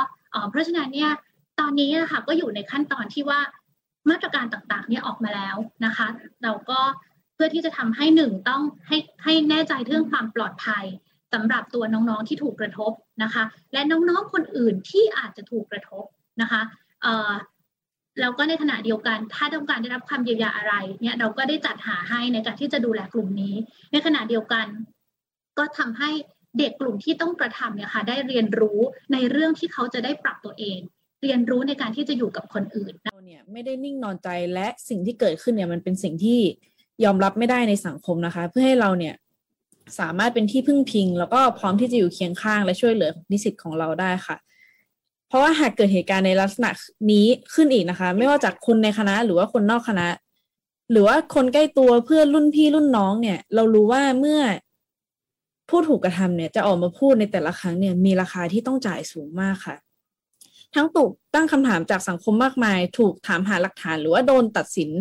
เพราะฉะนั้นเนี่ยตอนนี้นะคะก็อยู่ในขั้นตอนที่ว่ามาตรการต่างๆเนี่ยออกมาแล้วนะคะเราก็เพื่อที่จะทำให้หนึ่งต้องให้ให้แน่ใจเรื่องความปลอดภัยสำหรับตัวน้องๆที่ถูกกระทบนะคะและน้องๆคนอื่นที่อาจจะถูกกระทบนะคะแล้วก็ในขณะเดียวกันถ้าต้องการได้รับความเยียวยาอะไรเนี่ยเราก็ได้จัดหาให้ในการที่จะดูแลกลุ่มนี้ในขณะเดียวกันก็ทำให้เด็กกลุ่มที่ต้องกระทำเนี่ยค่ะได้เรียนรู้ในเรื่องที่เขาจะได้ปรับตัวเองเรียนรู้ในการที่จะอยู่กับคนอื่นเราเนี่ยไม่ได้นิ่งนอนใจและสิ่งที่เกิดขึ้นเนี่ยมันเป็นสิ่งที่ยอมรับไม่ได้ในสังคมนะคะเพื่อให้เราเนี่ยสามารถเป็นที่พึ่งพิงแล้วก็พร้อมที่จะอยู่เคียงข้างและช่วยเหลือนิสิตของเราได้ค่ะเพราะว่าหากเกิดเหตุการณ์ในลักษณะนี้ขึ้นอีกนะคะไม่ว่าจากคนในคณะหรือว่าคนนอกคณะหรือว่าคนใกล้ตัวเพื่อนรุ่นพี่รุ่นน้องเนี่ยเรารู้ว่าเมื่อผู้ถูกกระทำเนี่ยจะออกมาพูดในแต่ละครั้งเนี่ยมีราคาที่ต้องจ่ายสูงมากค่ะทั้งถูกตั้งคำถามจากสังคมมากมายถูกถามหาหลักฐานหรือว่าโดนตัดสิน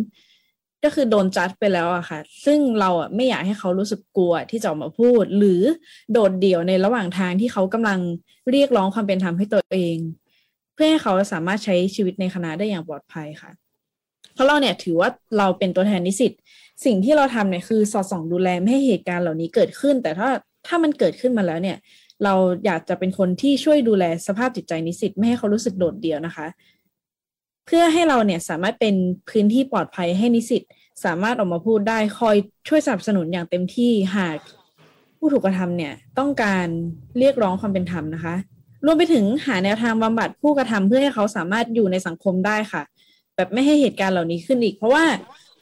ก็คือโดนจัดไปแล้วอะค่ะซึ่งเราอะไม่อยากให้เขารู้สึกกลัวที่จะออกมาพูดหรือโดดเดี่ยวในระหว่างทางที่เขากำลังเรียกร้องความเป็นธรรมให้ตัวเองเพื่อให้เขาสามารถใช้ชีวิตในคณะได้อย่างปลอดภัยค่ะเพราะเราเนี่ยถือว่าเราเป็นตัวแทนนิสิตสิ่งที่เราทำเนี่ยคือสอดส่องดูแลไม่ให้เหตุการณ์เหล่านี้เกิดขึ้นแต่ถ้าถ้ามันเกิดขึ้นมาแล้วเนี่ยเราอยากจะเป็นคนที่ช่วยดูแลสภาพจิตใจนิสิตไม่ให้เขารู้สึกโดดเดี่ยวนะคะเพื่อให้เราเนี่ยสามารถเป็นพื้นที่ปลอดภัยให้นิสิตสามารถออกมาพูดได้คอยช่วยสนับสนุนอย่างเต็มที่หากผู้ถูกกระทำเนี่ยต้องการเรียกร้องความเป็นธรรมนะคะรวมไปถึงหาแนวทางบำบัดผู้กระทำเพื่อให้เขาสามารถอยู่ในสังคมได้ค่ะ แบบไม่ให้เหตุการณ์เหล่านี้ขึ้นอีกเพราะว่า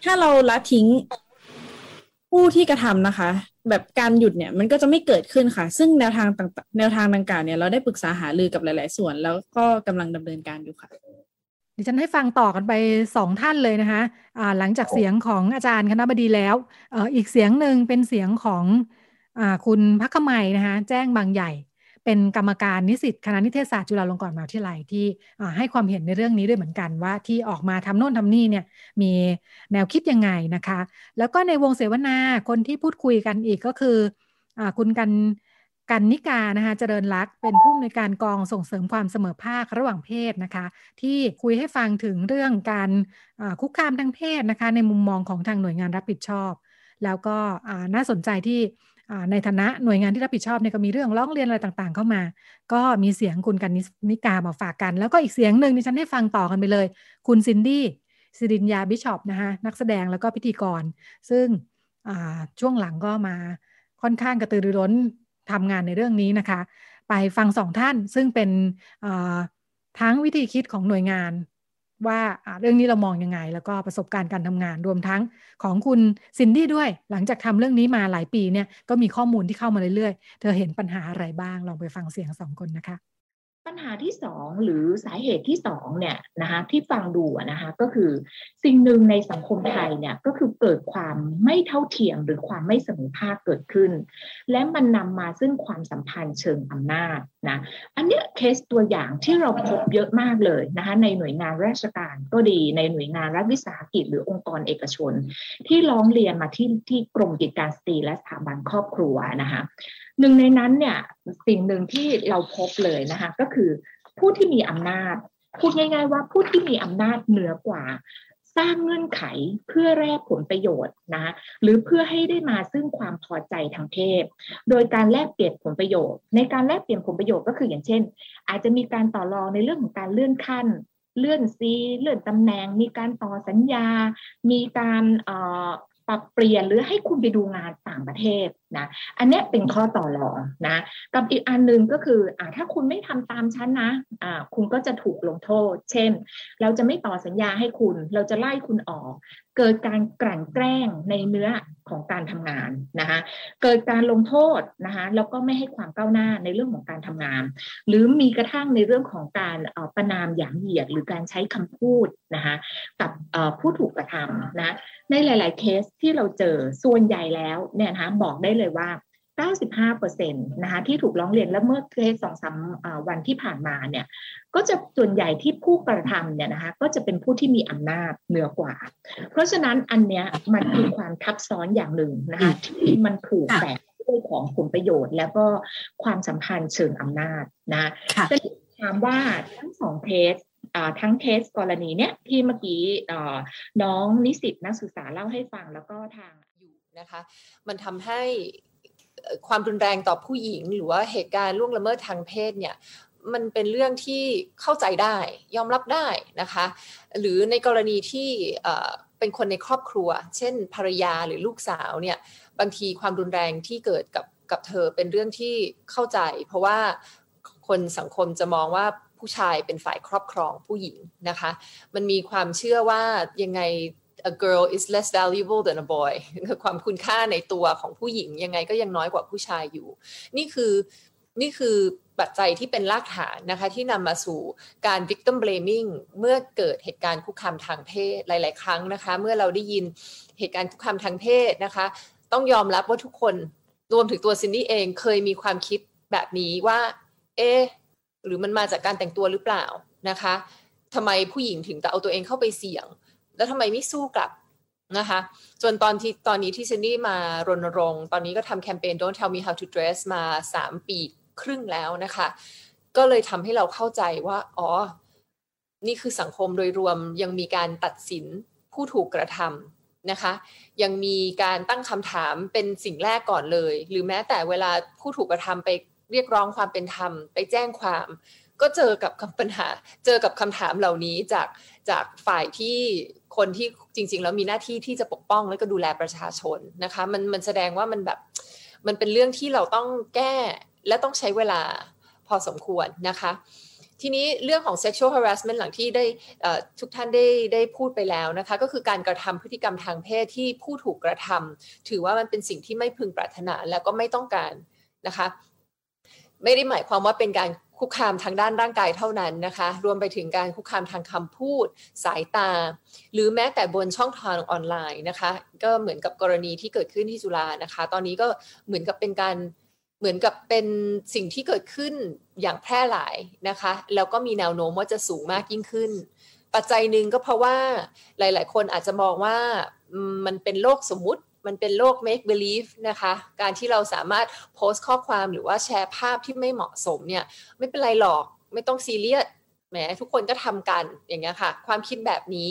ถ้าเราละทิ้งผู้ที่กระทำนะคะแบบการหยุดเนี่ยมันก็จะไม่เกิดขึ้นค่ะซึ่งแนวทางต่างแนวทางดังกล่าวเนี่ยเราได้ปรึกษาหารือกับหลายๆส่วนแล้วก็กำลังดำเนินการอยู่ค่ะดิฉันให้ฟังต่อกันไปสองท่านเลยนะคะอ่าหลังจากเสียงของอาจารย์คณบดีแล้วเอ่ออีกเสียงนึงเป็นเสียงของอ่าคุณภัคไมยนะคะแจ้งบางใหญ่เป็นกรรมการนิสิตคณะนิเทศศาสตร์จุฬาลงกรณ์มหาวิทยาลัยที่ให้ความเห็นในเรื่องนี้ด้วยเหมือนกันว่าที่ออกมาทำโน่นทำนี่เนี่ยมีแนวคิดยังไงนะคะแล้วก็ในวงเสวนาคนที่พูดคุยกันอีกก็คือคุณกันกันนิกานะคะเจริญรักษ์เป็นผู้อำนวยการกองส่งเสริมความเสมอภาคระหว่างเพศนะคะที่คุยให้ฟังถึงเรื่องการคุกคามทางเพศนะคะในมุมมองของทางหน่วยงานรับผิดชอบแล้วก็น่าสนใจที่ในฐานะหน่วยงานที่รับผิดชอบเนี่ยก็มีเรื่องร้องเรียนอะไรต่างๆเข้ามาก็มีเสียงคุณกันนิกามาฝากกันแล้วก็อีกเสียงหนึ่งที่ฉันได้ฟังต่อกันไปเลยคุณซินดี้สิริญญาบิชอปนะคะนักแสดงแล้วก็พิธีกรซึ่งช่วงหลังก็มาค่อนข้างกระตือรือร้นทำงานในเรื่องนี้นะคะไปฟังสองท่านซึ่งเป็นทั้งวิธีคิดของหน่วยงานว่าเรื่องนี้เรามองยังไงแล้วก็ประสบการณ์การทำงานรวมทั้งของคุณซินดี้ด้วยหลังจากทำเรื่องนี้มาหลายปีเนี่ยก็มีข้อมูลที่เข้ามาเรื่อยๆเธอเห็นปัญหาอะไรบ้างลองไปฟังเสียงสองคนนะคะปัญหาที่สองหรือสาเหตุที่สองเนี่ยนะคะที่ฟังดูนะคะก็คือสิ่งหนึ่งในสังคมไทยเนี่ยก็คือเกิดความไม่เท่าเทียมหรือความไม่เสมอภาคเกิดขึ้นและมันนำมาซึ่งความสัมพันธ์เชิงอำนาจนะอันเนี้ยเคสตัวอย่างที่เราพบเยอะมากเลยนะคะในหน่วยงานราชการก็ดีในหน่วยงานรัฐวิสาหกิจหรือองค์กรเอกชนที่ร้องเรียนมาที่ที่กรมกิจการสตรีและสถาบันครอบครัวนะคะหนึ่งในนั้นเนี่ยสิ่งหนึ่งที่เราพบเลยนะคะก็คือผู้ที่มีอำนาจพูดง่ายๆว่าผู้ที่มีอำนาจเหนือกว่าสร้างเงื่อนไขเพื่อแลกผลประโยชน์นะหรือเพื่อให้ได้มาซึ่งความพอใจทางเพศโดยการแลกเปลี่ยนผลประโยชน์ในการแลกเปลี่ยนผลประโยชน์ก็คืออย่างเช่นอาจจะมีการต่อรองในเรื่องของการเลื่อนขั้นเลื่อนซีเลื่อนตำแหน่งมีการต่อสัญญามีการเอ่อปรับเปลี่ยนหรือให้คุณไปดูงานต่างประเทศนะอันนี้เป็นข้อต่อรองนะกับอีกอันหนึ่งก็คืออ่าถ้าคุณไม่ทำตามฉันนะอ่าคุณก็จะถูกลงโทษเช่นเราจะไม่ต่อสัญญาให้คุณเราจะไล่คุณออกเกิดการกลั่นแกล้งในเนื้อของการทำงานนะคะเกิดการลงโทษนะคะแล้วก็ไม่ให้ความก้าวหน้าในเรื่องของการทำงานหรือมีกระทั่งในเรื่องของการประนามหยามเหยียดหรือการใช้คำพูดนะคะกับผู้ถูกกระทำนะในหลายๆเคสที่เราเจอส่วนใหญ่แล้วเนี่ยนะคะบอกได้เลยว่าเก้าสิบห้าเปอร์เซ็นต์ นะคะที่ถูกร้องเรียนและเมื่อเคส สองถึงสาม วันที่ผ่านมาเนี่ยก็จะส่วนใหญ่ที่ผู้กระทำเนี่ยนะคะก็จะเป็นผู้ที่มีอำนาจเหนือกว่าเพราะฉะนั้นอันเนี้ยมันคือความทับซ้อนอย่างหนึ่งนะคะที่มันผูกแปะด้วยของผลประโยชน์แล้วก็ความสัมพันธ์เชิงอำนาจนะจะถามว่าทั้งสองเคสทั้งเคสกรณีเนี้ยที่เมื่อกี้น้องนิสิตนักศึกษาเล่าให้ฟังแล้วก็ทางอยู่นะคะมันทำให้ความรุนแรงต่อผู้หญิงหรือว่าเหตุการณ์ล่วงละเมิดทางเพศเนี่ยมันเป็นเรื่องที่เข้าใจได้ยอมรับได้นะคะหรือในกรณีที่เป็นคนในครอบครัวเช่นภรรยาหรือลูกสาวเนี่ยบางทีความรุนแรงที่เกิดกับกับเธอเป็นเรื่องที่เข้าใจเพราะว่าคนสังคมจะมองว่าผู้ชายเป็นฝ่ายครอบครองผู้หญิงนะคะมันมีความเชื่อว่ายังไงA girl is less valuable than a boy ความคุณค่าในตัวของผู้หญิงยังไงก็ยังน้อยกว่าผู้ชายอยู่นี่คือนี่คือปัจจัยที่เป็นรากฐานนะคะที่นำมาสู่การ victim blaming เมื่อเกิดเหตุการณ์คุกคามทางเพศหลายๆครั้งนะคะเมื่อเราได้ยินเหตุการณ์คุกคามทางเพศนะคะต้องยอมรับว่าทุกคนรวมถึงตัวซินดี้เองเคยมีความคิดแบบนี้ว่าเอ๊ะหรือมันมาจากการแต่งตัวหรือเปล่านะคะทำไมผู้หญิงถึงแต่เอาตัวเองเข้าไปเสี่ยงแล้วทำไมไม่สู้กลับนะคะจนตอนที่ตอนนี้ที่ซินดี้มารณรงค์ตอนนี้ก็ทำแคมเปญ Don't Tell Me How to Dress มาสามปีครึ่งแล้วนะคะก็เลยทำให้เราเข้าใจว่าอ๋อนี่คือสังคมโดยรวมยังมีการตัดสินผู้ถูกกระทำนะคะยังมีการตั้งคำถามเป็นสิ่งแรกก่อนเลยหรือแม้แต่เวลาผู้ถูกกระทำไปเรียกร้องความเป็นธรรมไปแจ้งความก็เจอกับปัญหาเจอกับคำถามเหล่านี้จากจากฝ่ายที่คนที่จริงๆแล้วมีหน้าที่ที่จะปกป้องและก็ดูแลประชาชนนะคะมันมันแสดงว่ามันแบบมันเป็นเรื่องที่เราต้องแก้และต้องใช้เวลาพอสมควรนะคะ ทีนี้เรื่องของ sexual harassment หลังที่ได้ทุกท่านได้ได้พูดไปแล้วนะคะก็คือการกระทำพฤติกรรมทางเพศที่ผู้ถูกกระทำถือว่ามันเป็นสิ่งที่ไม่พึงปรารถนาและก็ไม่ต้องการนะคะไม่ได้หมายความว่าเป็นการคุกคามทางด้านร่างกายเท่านั้นนะคะรวมไปถึงการคุกคามทางคำพูดสายตาหรือแม้แต่บนช่องทางออนไลน์นะคะก็เหมือนกับกรณีที่เกิดขึ้นที่จุฬานะคะตอนนี้ก็เหมือนกับเป็นการเหมือนกับเป็นสิ่งที่เกิดขึ้นอย่างแพร่หลายนะคะแล้วก็มีแนวโน้มว่าจะสูงมากยิ่งขึ้นปัจจัยหนึ่งก็เพราะว่าหลายๆคนอาจจะมองว่ามันเป็นโลกสมมุติมันเป็นโลก make believe นะคะการที่เราสามารถโพสต์ข้อความหรือว่าแชร์ภาพที่ไม่เหมาะสมเนี่ยไม่เป็นไรหรอกไม่ต้องซีเรียสแหมทุกคนก็ทำกันอย่างเงี้ยค่ะความคิดแบบนี้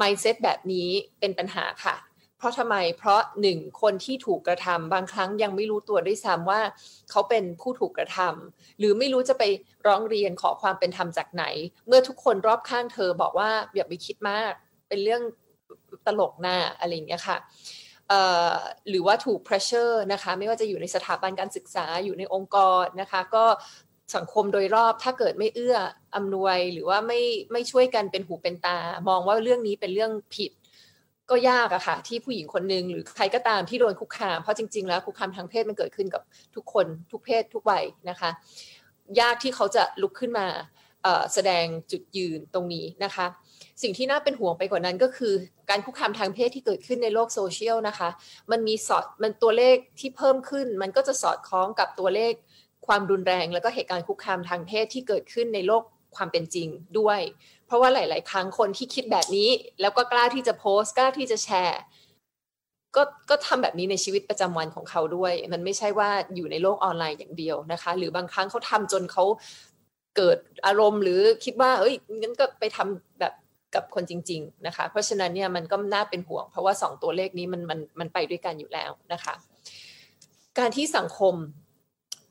mindset แบบนี้เป็นปัญหาค่ะเพราะทำไมเพราะหนึ่งคนที่ถูกกระทำบางครั้งยังไม่รู้ตัวด้วยซ้ำว่าเขาเป็นผู้ถูกกระทำหรือไม่รู้จะไปร้องเรียนขอความเป็นธรรมจากไหนเมื่อทุกคนรอบข้างเธอบอกว่าอย่าไปคิดมากเป็นเรื่องตลกหน้าอะไรอย่างเงี้ยค่ะหรือว่าถูก pressure นะคะไม่ว่าจะอยู่ในสถาบันการศึกษาอยู่ในองค์กรนะคะก็สังคมโดยรอบถ้าเกิดไม่เอื้ออำนวยหรือว่าไม่ไม่ช่วยกันเป็นหูเป็นตามองว่าเรื่องนี้เป็นเรื่องผิดก็ยากอะค่ะที่ผู้หญิงคนหนึ่งหรือใครก็ตามที่โดนคุกคามเพราะจริงๆแล้วคุกคามทางเพศมันเกิดขึ้นกับทุกคนทุกเพศทุกวัยนะคะยากที่เขาจะลุกขึ้นมาแสดงจุดยืนตรงนี้นะคะสิ่งที่น่าเป็นห่วงไปกว่านั้นก็คือการคุกคามทางเพศที่เกิดขึ้นในโลกโซเชียลนะคะมันมีสอดมันตัวเลขที่เพิ่มขึ้นมันก็จะสอดคล้องกับตัวเลขความรุนแรงแล้วก็เหตุการณ์คุกคามทางเพศที่เกิดขึ้นในโลกความเป็นจริงด้วยเพราะว่าหลายๆครั้งคนที่คิดแบบนี้แล้วก็กล้าที่จะโพสต์กล้าที่จะแชร์ก็ก็ทำแบบนี้ในชีวิตประจำวันของเขาด้วยมันไม่ใช่ว่าอยู่ในโลกออนไลน์อย่างเดียวนะคะหรือบางครั้งเขาทำจนเขาเกิดอารมณ์หรือคิดว่าเอ้ยงั้นก็ไปทำแบบกับคนจริงๆนะคะเพราะฉะนั้นเนี่ยมันก็น่าเป็นห่วงเพราะว่าสองตัวเลขนี้มันมันมันไปด้วยกันอยู่แล้วนะคะการที่สังคม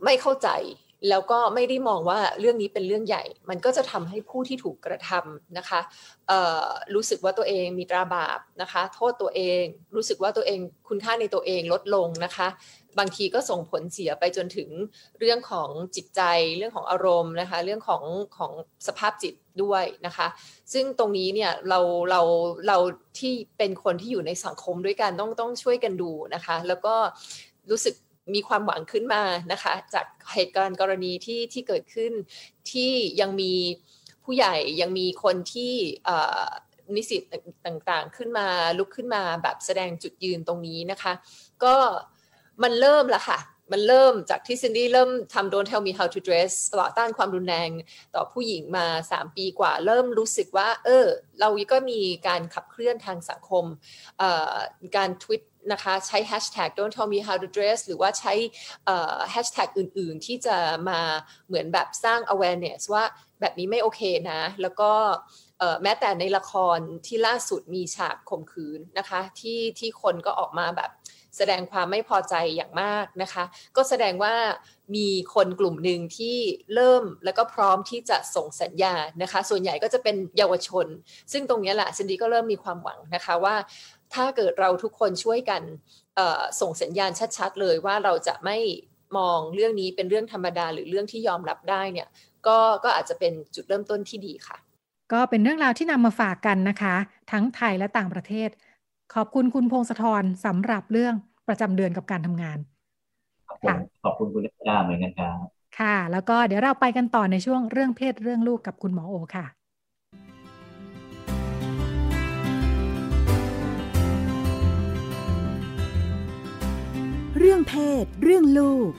ไม่เข้าใจแล้วก็ไม่ได้มองว่าเรื่องนี้เป็นเรื่องใหญ่มันก็จะทำให้ผู้ที่ถูกกระทำนะคะรู้สึกว่าตัวเองมีตราบาปนะคะโทษตัวเองรู้สึกว่าตัวเองคุณค่าในตัวเองลดลงนะคะบางทีก็ส่งผลเสียไปจนถึงเรื่องของจิตใจเรื่องของอารมณ์นะคะเรื่องของของสภาพจิตด้วยนะคะซึ่งตรงนี้เนี่ยเราเราเราที่เป็นคนที่อยู่ในสังคมด้วยกันต้องต้องช่วยกันดูนะคะแล้วก็รู้สึกมีความหวังขึ้นมานะคะจากเหตุการณ์กรณีที่ที่เกิดขึ้นที่ยังมีผู้ใหญ่ยังมีคนที่นิสิตต่างๆขึ้นมาลุกขึ้นมาแบบแสดงจุดยืนตรงนี้นะคะก็มันเริ่มละค่ะมันเริ่มจากที่ซินดี้เริ่มทำ Don't Tell Me How to Dress ต่อต้านความรุนแรงต่อผู้หญิงมาสามปีกว่าเริ่มรู้สึกว่าเออเราก็มีการขับเคลื่อนทางสังคมการทวิตนะคะใช้ hashtag Don't Tell Me How to Dress หรือว่าใช้ hashtag อื่นๆที่จะมาเหมือนแบบสร้าง awareness ว่าแบบนี้ไม่โอเคนะแล้วก็แม้แต่ในละครที่ล่าสุดมีฉากข่มขืนนะคะที่ที่คนก็ออกมาแบบแสดงความไม่พอใจอย่างมากนะคะก็แสดงว่ามีคนกลุ่มหนึ่งที่เริ่มแล้วก็พร้อมที่จะส่งสัญญาณนะคะส่วนใหญ่ก็จะเป็นเยาวชนซึ่งตรงนี้แหละซินดี้ก็เริ่มมีความหวังนะคะว่าถ้าเกิดเราทุกคนช่วยกันส่งสัญญาณชัดๆเลยว่าเราจะไม่มองเรื่องนี้เป็นเรื่องธรรมดาหรือเรื่องที่ยอมรับได้เนี่ยก็ก็อาจจะเป็นจุดเริ่มต้นที่ดีค่ะก็เป็นเรื่องราวที่นำมาฝากกันนะคะทั้งไทยและต่างประเทศขอบคุณคุณพงศธรสำหรับเรื่องประจำเดือนกับการทำงานขอบคุณขอบคุณคุณรัชดาเหมือนกันครับค่ะแล้วก็เดี๋ยวเราไปกันต่อในช่วงเรื่องเพศเรื่องลูกกับคุณหมอโอค่ะเรื่องเพศเรื่องลูก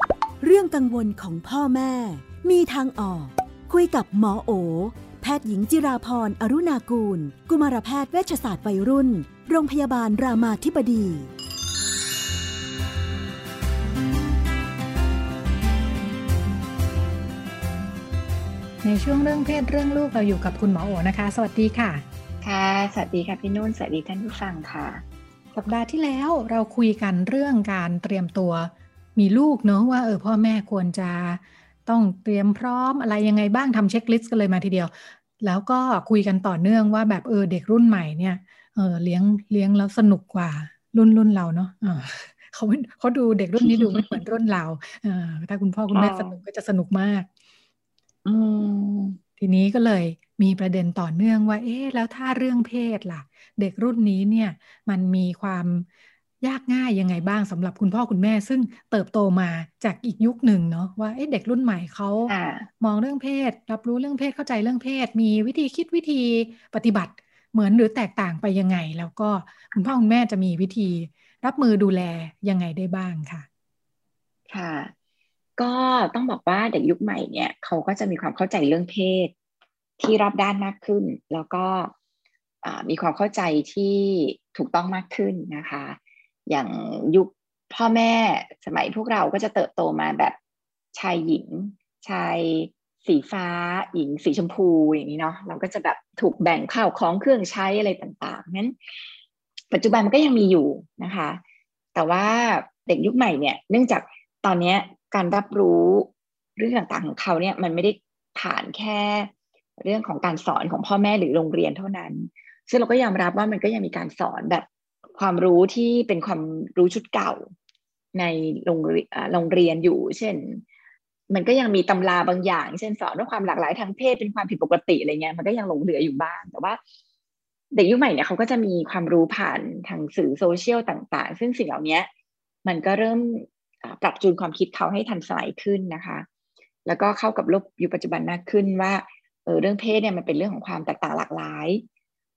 เรื่องกังวลของพ่อแม่มีทางออกคุยกับหมอโอแพทย์หญิงจิราพรอรุณากูลกุมารแพทย์เวชศาสตร์วัยรุ่นโรงพยาบาลรามาธิบดีในช่วงเรื่องเพศเรื่องลูกเราอยู่กับคุณหมอโอนะคะสวัสดีค่ะค่ะสวัสดีค่ะพี่นุ่นสวัสดีท่านผู้ฟังค่ะสัปดาห์ที่แล้วเราคุยกันเรื่องการเตรียมตัวมีลูกเนาะว่าเออพ่อแม่ควรจะต้องเตรียมพร้อมอะไรยังไงบ้างทำเช็คลิสต์กันเลยมาทีเดียวแล้วก็คุยกันต่อเนื่องว่าแบบเออเด็กรุ่นใหม่เนี่ยเออเลี้ยงเลี้ยงแล้วสนุกกว่ารุ่นรุ่นเราเนาะเขาเขาดูเด็กรุ่นนี้ดูไม่เหมือนรุ่นเราถ้าคุณพ่อคุณแม่สนุกก็จะสนุกมาก ทีนี้ก็เลยมีประเด็นต่อเนื่องว่าเอ๊ะแล้วถ้าเรื่องเพศล่ะเด็กรุ่นนี้เนี่ยมันมีความยากง่ายยังไงบ้างสำหรับคุณพ่อคุณแม่ซึ่งเติบโตมาจากอีกยุคหนึ่งเนาะว่าเอ๊ะเด็กรุ่นใหม่เขามองเรื่องเพศรับรู้เรื่องเพศเข้าใจเรื่องเพศมีวิธีคิดวิธีปฏิบัติเหมือนหรือแตกต่างไปยังไงแล้วก็คุณพ่อคุณแม่จะมีวิธีรับมือดูแลยังไงได้บ้างค่ะค่ะก็ต้องบอกว่าเด็กยุคใหม่เนี่ยเขาก็จะมีความเข้าใจเรื่องเพศที่รอบด้านมากขึ้นแล้วก็มีความเข้าใจที่ถูกต้องมากขึ้นนะคะอย่างยุคพ่อแม่สมัยพวกเราก็จะเติบโตมาแบบชายหญิงชายสีฟ้าหญิงสีชมพูอย่างนี้เนาะเราก็จะแบบถูกแบ่งข้าวของเครื่องใช้อะไรต่างๆนั้นปัจจุบันมันก็ยังมีอยู่นะคะแต่ว่าเด็กยุคใหม่เนี่ยเนื่องจากตอนนี้การรับรู้เรื่องต่างๆของเขาเนี่ยมันไม่ได้ผ่านแค่เรื่องของการสอนของพ่อแม่หรือโรงเรียนเท่านั้นซึ่งเราก็ยอมรับว่ามันก็ยังมีการสอนแบบความรู้ที่เป็นความรู้ชุดเก่าในโรงเรียนอยู่เช่นมันก็ยังมีตำราบางอย่างเช่นสอนว่าความหลากหลายทางเพศเป็นความผิดปกติอะไรเงี้ยมันก็ยังหลงเหลืออยู่บ้างแต่ว่าเด็กยุคใหม่เนี่ยเขาก็จะมีความรู้ผ่านทางสื่อโซเชียลต่างๆซึ่งสิ่งเหล่านี้มันก็เริ่มปรับจูนความคิดเขาให้ทันสมัยขึ้นนะคะแล้วก็เข้ากับโลกยุคปัจจุบันมากขึ้นว่าเออเรื่องเพศเนี่ยมันเป็นเรื่องของความแตกต่างหลากหลาย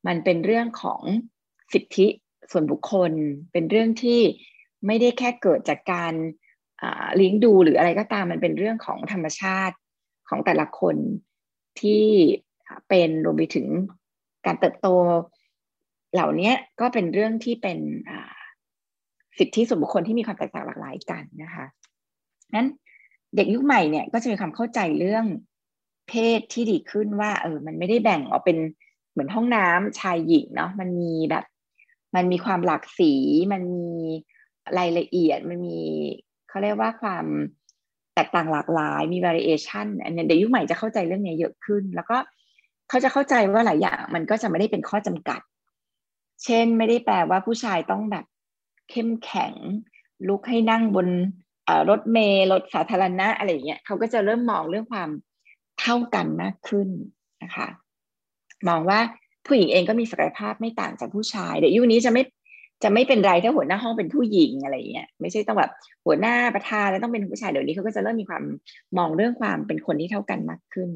มันเป็นเรื่องของสิทธิส่วนบุคคลเป็นเรื่องที่ไม่ได้แค่เกิดจากการเลี้ยงดูหรืออะไรก็ตามมันเป็นเรื่องของธรรมชาติของแต่ละคนที่เป็นรวมไปถึงการเติบโตเหล่านี้ก็เป็นเรื่องที่เป็นสิทธิส่วนบุคคลที่มีความแตกต่างหลากหลายกันนะคะนั้นเด็กยุคใหม่เนี่ยก็จะมีความเข้าใจเรื่องเพศที่ดีขึ้นว่าเออมันไม่ได้แบ่งออกเป็นเหมือนห้องน้ำชายหญิงเนาะมันมีแบบมันมีความหลากสีมันมีรายละเอียดมันมีเขาเรียกว่าความแตกต่างหลากหลายมี variation อันนี้เด็กยุคใหม่จะเข้าใจเรื่องนี้เยอะขึ้นแล้วก็เขาจะเข้าใจว่าหลายอย่างมันก็จะไม่ได้เป็นข้อจำกัดเช่นไม่ได้แปลว่าผู้ชายต้องแบบเข้มแข็งลุกให้นั่งบนรถเมล์รถสาธารณะอะไรอย่างเงี้ยเขาก็จะเริ่มมองเรื่องความเท่ากันมากขึ้นนะคะมองว่าผู้หญิงเองก็มีศักยภาพไม่ต่างจากผู้ชายเดี๋ยวยุคนี้จะไม่จะไม่เป็นไรถ้าหัวหน้าห้องเป็นผู้หญิงอะไรอย่างเงี้ยไม่ใช่ต้องแบบหัวหน้าประธานแล้วต้องเป็นผู้ชายเดี๋ยวนี้เขาก็จะเริ่มมีความมองเรื่องความเป็นคนที่เท่ากันมากขึ้น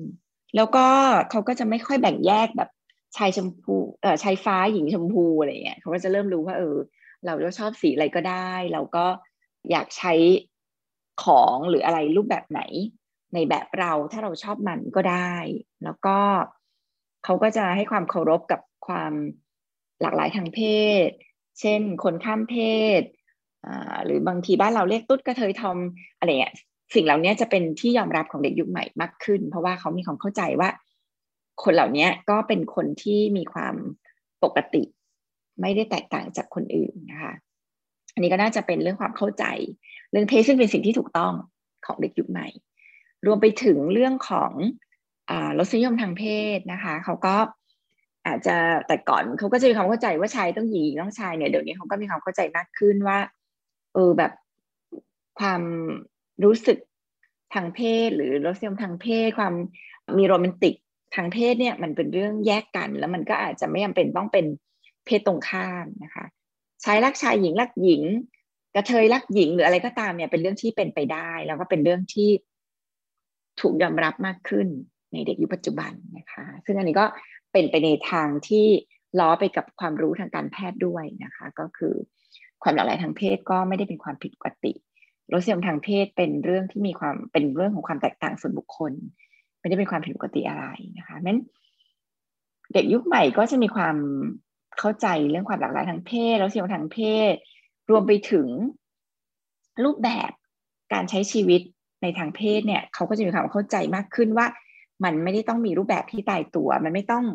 แล้วก็เขาก็จะไม่ค่อยแบ่งแยกแบบชายชมพูเอ่อชายฟ้าหญิงชมพูอะไรอย่างเงี้ยเขาก็จะเริ่มรู้ว่าเออเราชอบสีอะไรก็ได้เราก็อยากใช้ของหรืออะไรรูปแบบไหนในแบบเราถ้าเราชอบมันก็ได้แล้วก็เขาก็จะให้ความเคารพกับความหลากหลายทางเพศเช่นคนข้ามเพศหรือบางทีบ้านเราเรียกตุ๊ดกระเทยทอมอะไรเงี้ยสิ่งเหล่านี้จะเป็นที่ยอมรับของเด็กยุคใหม่มากขึ้นเพราะว่าเขามีความเข้าใจว่าคนเหล่านี้ก็เป็นคนที่มีความปกติไม่ได้แตกต่างจากคนอื่นนะคะอันนี้ก็น่าจะเป็นเรื่องความเข้าใจเรื่องเพศซึ่งเป็นสิ่งที่ถูกต้องของเด็กยุคใหม่รวมไปถึงเรื่องของรสนิยมทางเพศนะคะเขาก็อาจจะแต่ก่อนเขาก็จะมีความเข้าใจว่าชายต้องหญิงต้องชายเนี่ยเดี๋ยวนี้เขาก็มีความเข้าใจมากขึ้นว่าเออแบบความรู้สึกทางเพศหรือรสนิยมทางเพศความมีโรแมนติกทางเพศเนี่ยมันเป็นเรื่องแยกกันแล้วมันก็อาจจะไม่จำเป็นต้องเป็นเพศตรงข้ามนะคะชายรักชายหญิงรักหญิงกระเทยรักหญิงหรืออะไรก็ตามเนี่ยเป็นเรื่องที่เป็นไปได้แล้วก็เป็นเรื่องที่ถูกยอมรับมากขึ้นในเด็กยุคปัจจุบันนะคะซึ่งอันนี้ก็เป็นไปในทางที่ล้อไปกับความรู้ทางการแพทย์ด้วยนะคะก็คือความหลากหลายทางเพศก็ไม่ได้เป็นความผิดปกติรสนิยมทางเพศเป็นเรื่องที่มีความเป็นเรื่องของความแตกต่างส่วนบุคคลไม่ได้เป็นความผิดปกติอะไรนะคะนั้นเด็กยุคใหม่ก็จะมีความเข้าใจเรื่องความหลากหลายทางเพศรสนิยมทางเพศรวมไปถึงรูปแบบการใช้ชีวิตในทางเพศเนี่ยเขาก็จะมีความเข้าใจมากขึ้นว่ามันไม่ได้ต้องมีรูปแบบที่ตายตัวมันไม่ต้อง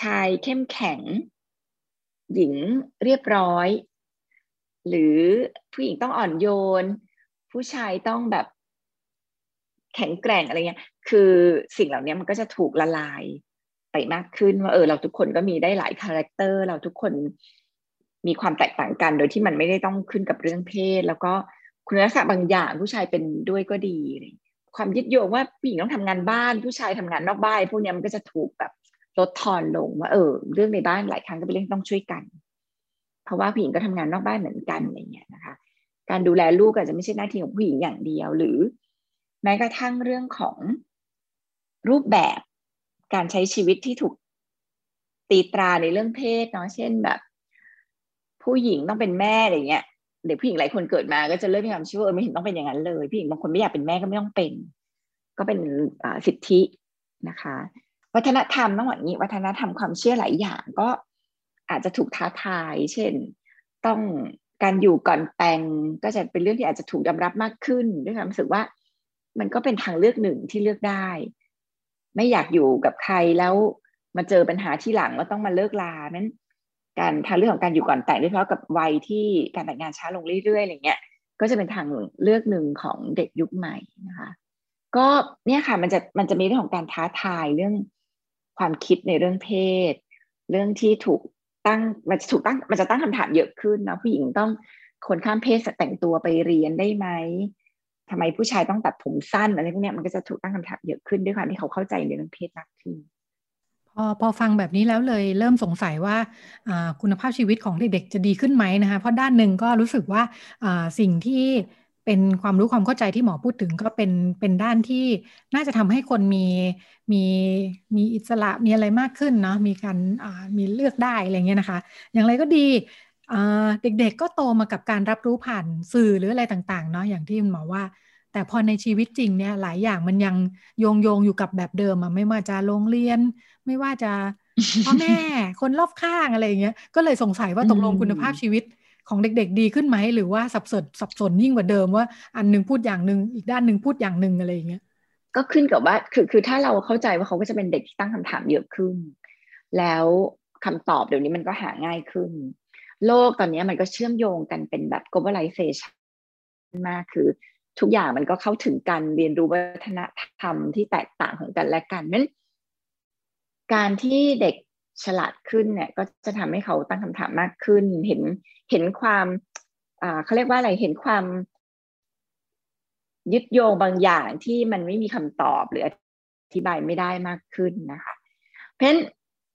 ชายเข้มแข็งหญิงเรียบร้อยหรือผู้หญิงต้องอ่อนโยนผู้ชายต้องแบบแข็งแกร่งอะไรเงี้ยคือสิ่งเหล่านี้มันก็จะถูกละลายไปมากขึ้นว่าเออเราทุกคนก็มีได้หลายคาแรคเตอร์เราทุกคนมีความแตกต่างกันโดยที่มันไม่ได้ต้องขึ้นกับเรื่องเพศแล้วก็คุณลักษณะบางอย่างผู้ชายเป็นด้วยก็ดี ความยึดโยงว่าผู้หญิงต้องทำงานบ้านผู้ชายทำงานนอกบ้านพวกนี้มันก็จะถูกแบบลดทอนลงว่าเออเรื่องในบ้านหลายครั้งก็เป็นเรื่องต้องช่วยกันเพราะว่าผู้หญิงก็ทำงานนอกบ้านเหมือนกันอะไรเงี้ยนะคะการดูแลลูกอาจจะไม่ใช่หน้าที่ของผู้หญิงอย่างเดียวหรือแม้กระทั่งเรื่องของรูปแบบการใช้ชีวิตที่ถูกตีตราในเรื่องเพศเนาะเช่นแบบผู้หญิงต้องเป็นแม่อะไรเงี้ยเด็กผู้หญิงหลายคนเกิดมาก็จะเริ่มมีความเชื่อว่าไม่เห็นต้องเป็นอย่างนั้นเลยผู้หญิงบางคนไม่อยากเป็นแม่ก็ไม่ต้องเป็นก็เป็นสิทธินะคะวัฒนธรรมต้องอย่างนี้วัฒนธรรมความเชื่อหลายอย่างก็อาจจะถูกท้าทายเช่นต้องการอยู่ก่อนแต่งก็จะเป็นเรื่องที่อาจจะถูกยอมรับมากขึ้นด้วยความรู้สึกว่ามันก็เป็นทางเลือกหนึ่งที่เลือกได้ไม่อยากอยู่กับใครแล้วมาเจอปัญหาที่หลังว่าต้องมาเลิกลานั้นการทางเลือกของการอยู่ก่อนแต่งโดยเฉพาะกับวัยที่การแต่งงานช้าลงเรื่อยๆอะไรเงี้ยก็จะเป็นทางเลือกหนึ่งของเด็กยุคใหม่นะคะก็เนี่ยค่ะมันจะมันจะมีเรื่องของการท้าทายเรื่องความคิดในเรื่องเพศเรื่องที่ถูกตั้งมันจะถูกตั้งมันจะตั้งคำถามเยอะขึ้นนะผู้หญิงต้องคนข้ามเพศแต่งตัวไปเรียนได้ไหมทำไมผู้ชายต้องตัดผมสั้นอะไรพวกนี้มันก็จะถูกตั้งคำถามเยอะขึ้นด้วยความที่เขาเข้าใจในเรื่องเพศมากขึ้นพอพอฟังแบบนี้แล้วเลยเริ่มสงสัยว่าคุณภาพชีวิตของเด็กๆจะดีขึ้นไหมนะคะเพราะด้านหนึ่งก็รู้สึกว่าสิ่งที่เป็นความรู้ความเข้าใจที่หมอพูดถึงก็เป็นเป็นด้านที่น่าจะทำให้คนมีมีมีอิสระมีอะไรมากขึ้นเนาะมีการมีเลือกได้อะไรเงี้ยนะคะอย่างไรก็ดีเด็กๆก็โตมากับการรับรู้ผ่านสื่อหรืออะไรต่างๆเนาะอย่างที่หมอว่าแต่พอในชีวิตจริงเนี่ยหลายอย่างมันยังโยงโยงอยู่กับแบบเดิมอ่ะไม่ว่าจะโรงเรียนไม่ว่าจะพ่อแม่คนรอบข้างอะไรอย่างเงี้ยก็เลยสงสัยว่าตกลงคุณภาพชีวิตของเด็กๆดีขึ้นไหมหรือว่าสับสนสับสนยิ่งกว่าเดิมว่าอันนึงพูดอย่างนึงอีกด้านนึงพูดอย่างนึงอะไรอย่างเงี้ยก็ขึ้นกับว่าคือคือถ้าเราเข้าใจว่าเขาก็จะเป็นเด็กที่ตั้งคำถามเยอะขึ้นแล้วคำตอบเดี๋ยวนี้มันก็หาง่ายขึ้นโลกตอนนี้มันก็เชื่อมโยงกันเป็นแบบ globalization มากคือทุกอย่างมันก็เข้าถึงกันเรียนรู้วัฒนธรรมที่แตกต่างของกันและกันนั้นการที่เด็กฉลาดขึ้นเนี่ยก็จะทำให้เขาตั้งคำถามมากขึ้นเห็นเห็นความอ่าเขาเรียกว่าอะไรเห็นความยึดโยงบางอย่างที่มันไม่มีคำตอบหรืออธิบายไม่ได้มากขึ้นนะคะเพราะฉะนั้น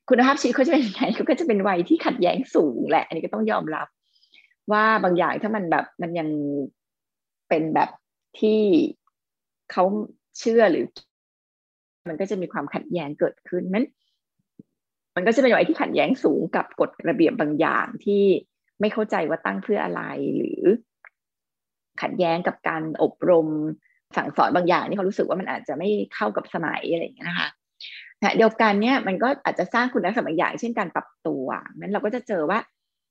คุณภาพชีวิตเขาจะเป็นยังไงเขาก็จะเป็นวัยที่ขัดแย้งสูงแหละอันนี้ก็ต้องยอมรับว่าบางอย่างถ้ามันแบบมันยังเป็นแบบที่เขาเชื่อหรือมันก็จะมีความขัดแย้งเกิดขึ้นนั้นมันก็จะเป็นวัยที่ขัดแย้งสูงกับกฎระเบียบบางอย่างที่ไม่เข้าใจว่าตั้งเพื่ออะไรหรือขัดแย้งกับการอบรมสั่งสอนบางอย่างที่เขารู้สึกว่ามันอาจจะไม่เข้ากับสมัยอะไรอย่างเงี้ยนะคะเดียวกันเนี่ยมันก็อาจจะสร้างคุณลักษณะบางอย่างเช่นการปรับตัวนั้นเราก็จะเจอว่า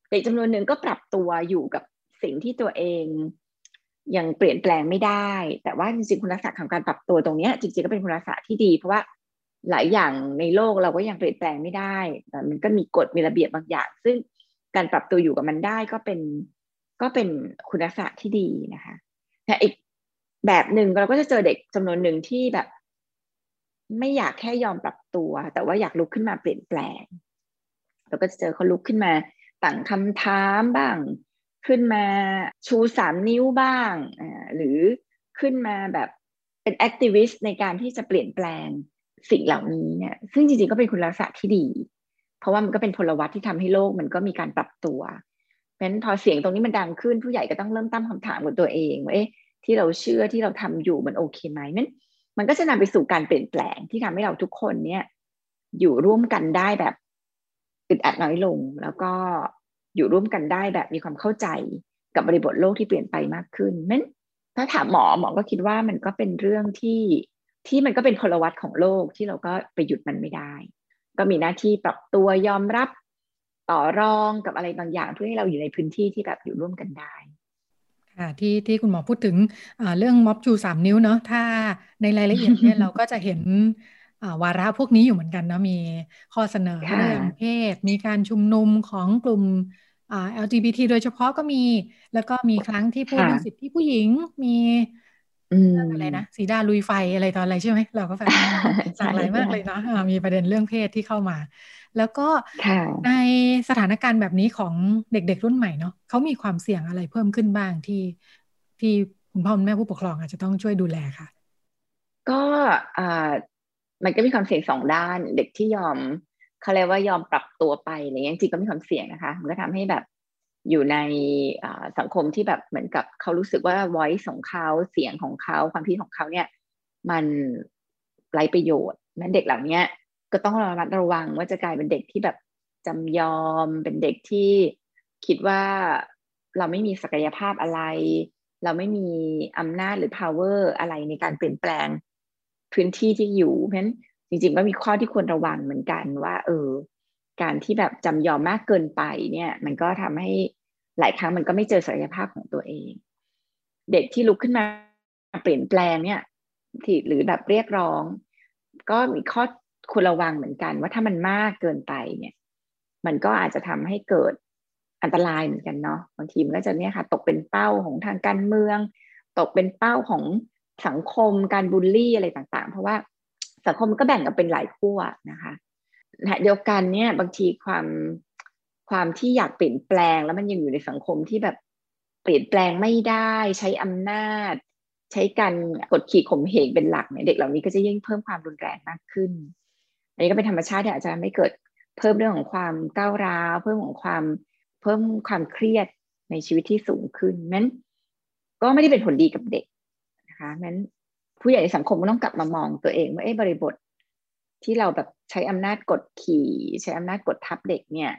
เด็กจำนวนหนึ่งก็ปรับตัวอยู่กับสิ่งที่ตัวเองยังเปลี่ยนแปลงไม่ได้แต่ว่าจริงๆคุณลักษณะของการปรับตัวตรงนี้จริงๆก็เป็นคุณลักษณะที่ดีเพราะว่าหลายอย่างในโลกเราก็ยังเปลี่ยนแปลงไม่ได้แต่มันก็มีกฎมีระเบียบบางอย่างซึ่งการปรับตัวอยู่กับมันได้ก็เป็นก็เป็นคุณลักษณะที่ดีนะคะแต่อีกแบบหนึ่งเราก็จะเจอเด็กจำนวนหนึ่งที่แบบไม่อยากแค่ยอมปรับตัวแต่ว่าอยากลุกขึ้นมาเปลี่ยนแปลงเราก็จะเจอเขาลุกขึ้นมาตั้งคำถามบ้างขึ้นมาชูสามนิ้วบ้างหรือขึ้นมาแบบเป็นแอคทิวิสต์ในการที่จะเปลี่ยนแปลงสิ่งเหล่านี้เนี่ยซึ่งจริงๆก็เป็นคุณลักษณะที่ดีเพราะว่ามันก็เป็นพลวัตที่ทำให้โลกมันก็มีการปรับตัวเพราะฉะนั้นพอเสียงตรงนี้มันดังขึ้นผู้ใหญ่ก็ต้องเริ่มตั้งคำถามกับตัวเองว่าเอ๊ะที่เราเชื่อที่เราทำอยู่มันโอเคไหมนั้นมันก็จะนำไปสู่การเปลี่ยนแปลงที่ทำให้เราทุกคนเนี่ยอยู่ร่วมกันได้แบบอึดอัดน้อยลงแล้วก็อยู่ร่วมกันได้แบบมีความเข้าใจกับบริบทโลกที่เปลี่ยนไปมากขึ้นนั้นถ้าถามหมอหมอก็คิดว่ามันก็เป็นเรื่องที่ที่มันก็เป็นพลวัตของโลกที่เราก็ไปหยุดมันไม่ได้ก็มีหน้าที่ปรับตัวยอมรับต่อรองกับอะไรบางอย่างเพื่อให้เราอยู่ในพื้นที่ที่แบบอยู่ร่วมกันได้ค่ะที่ที่คุณหมอพูดถึงเรื่องม็อบชูสามนิ้วเนาะถ้าในรายละเอียดเนี่ย เราก็จะเห็นวาระพวกนี้อยู่เหมือนกันเนาะมีข้อเสนอเรื่องเพศมีการชุมนุมของกลุ่มแอล จี บี ที โดยเฉพาะก็มีแล้วก็มีครั้งที่พูดถึงสิทธิผู้หญิงมีเรื่องอะไรนะสีดาลุยไฟอะไรตอนอะไรใช่ไหมเราก็ฟังหลากหลายมากเลยเนาะมีประเด็นเรื่องเพศที่เข้ามาแล้วก็ในสถานการณ์แบบนี้ของเด็กๆรุ่นใหม่เนาะเขามีความเสี่ยงอะไรเพิ่มขึ้นบ้างที่ที่คุณพ่อคุณแม่ผู้ปกครองอาจจะต้องช่วยดูแลค่ะ ก็อ่ามันก็มีความเสี่ยงสองด้านเด็กที่ยอมเขาเรียกว่ายอมปรับตัวไปอะไรอย่างนี้จริงก็มีความเสี่ยงนะคะมันก็ทำให้แบบอยู่ในสังคมที่แบบเหมือนกับเขารู้สึกว่า voice ของเขาเสียงของเขาความคิดของเขาเนี่ยมันไร้ประโยชน์นั้นเด็กเหล่านี้ก็ต้องระมัดระวังว่าจะกลายเป็นเด็กที่แบบจำยอมเป็นเด็กที่คิดว่าเราไม่มีศักยภาพอะไรเราไม่มีอำนาจหรือ power อะไรในการเปลี่ยนแปลงพื้นที่ที่อยู่เพราะฉะนั้นจริงๆก็มีข้อที่ควรระวังเหมือนกันว่าเออการที่แบบจำยอมมากเกินไปเนี่ยมันก็ทำให้หลายครั้งมันก็ไม่เจอศักยภาพของตัวเองเด็กที่ลุกขึ้นมาเปลี่ยนแปลงเนี่ยที่หรือแบบเรียกร้องก็มีข้อควรระวังเหมือนกันว่าถ้ามันมากเกินไปเนี่ยมันก็อาจจะทำให้เกิดอันตรายเหมือนกันเนาะบางทีมันก็จะเนี่ยค่ะตกเป็นเป้าของทางการเมืองตกเป็นเป้าของสังคมการบูลลี่อะไรต่างๆเพราะว่าสังคมมันก็แบ่งกันเป็นหลายขั้วนะคะเดียวกันเนี่ยบางทีความความที่อยากเปลี่ยนแปลงแล้วมันยังอยู่ในสังคมที่แบบเปลี่ยนแปลงไม่ได้ใช้อำนาจใช้การกดขี่ข่มเหงเป็นหลักเนี่ยเด็กเหล่านี้ก็จะยิ่งเพิ่มความรุนแรงมากขึ้นอันนี้ก็เป็นธรรมชาติที่อาจจะไม่เกิดเพิ่มเรื่องของความก้าวร้าวเพิ่มของความเพิ่มความเครียดในชีวิตที่สูงขึ้นนั้นก็ไม่ได้เป็นผลดีกับเด็กนะคะนั้นผู้ใหญ่ในสังคมก็ต้องกลับมามองตัวเองว่าเอ๊ะบริบทที่เราแบบใช้อำนาจกดขี่ใช้อำนาจกดทับเด็กเนี่ย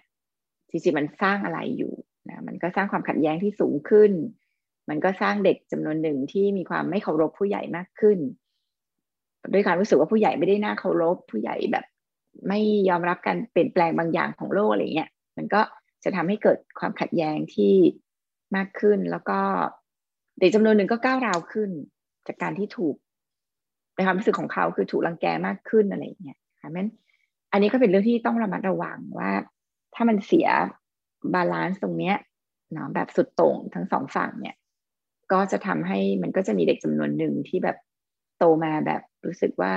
จริงๆมันสร้างอะไรอยู่นะมันก็สร้างความขัดแย้งที่สูงขึ้นมันก็สร้างเด็กจำนวนหนึ่งที่มีความไม่เคารพผู้ใหญ่มากขึ้นด้วยการรู้สึกว่าผู้ใหญ่ไม่ได้น่าเคารพผู้ใหญ่แบบไม่ยอมรับการเปลี่ยนแปลงบางอย่างของโลกอะไรเงี้ยมันก็จะทำให้เกิดความขัดแย้งที่มากขึ้นแล้วก็เด็กจำนวนหนึ่งก็ก้าวร้าวขึ้นจากการที่ถูกในความรู้สึกของเขาคือถูกรังแกมากขึ้นอะไรอย่างเงี้ยค่ะแม้นอันนี้ก็เป็นเรื่องที่ต้องระมัดระวังว่าถ้ามันเสียบาลานซ์ตรงเนี้ยเนาะแบบสุดตรงทั้งสองฝั่งเนี่ยก็จะทำให้มันก็จะมีเด็กจำนวนหนึ่งที่แบบโตมาแบบรู้สึกว่า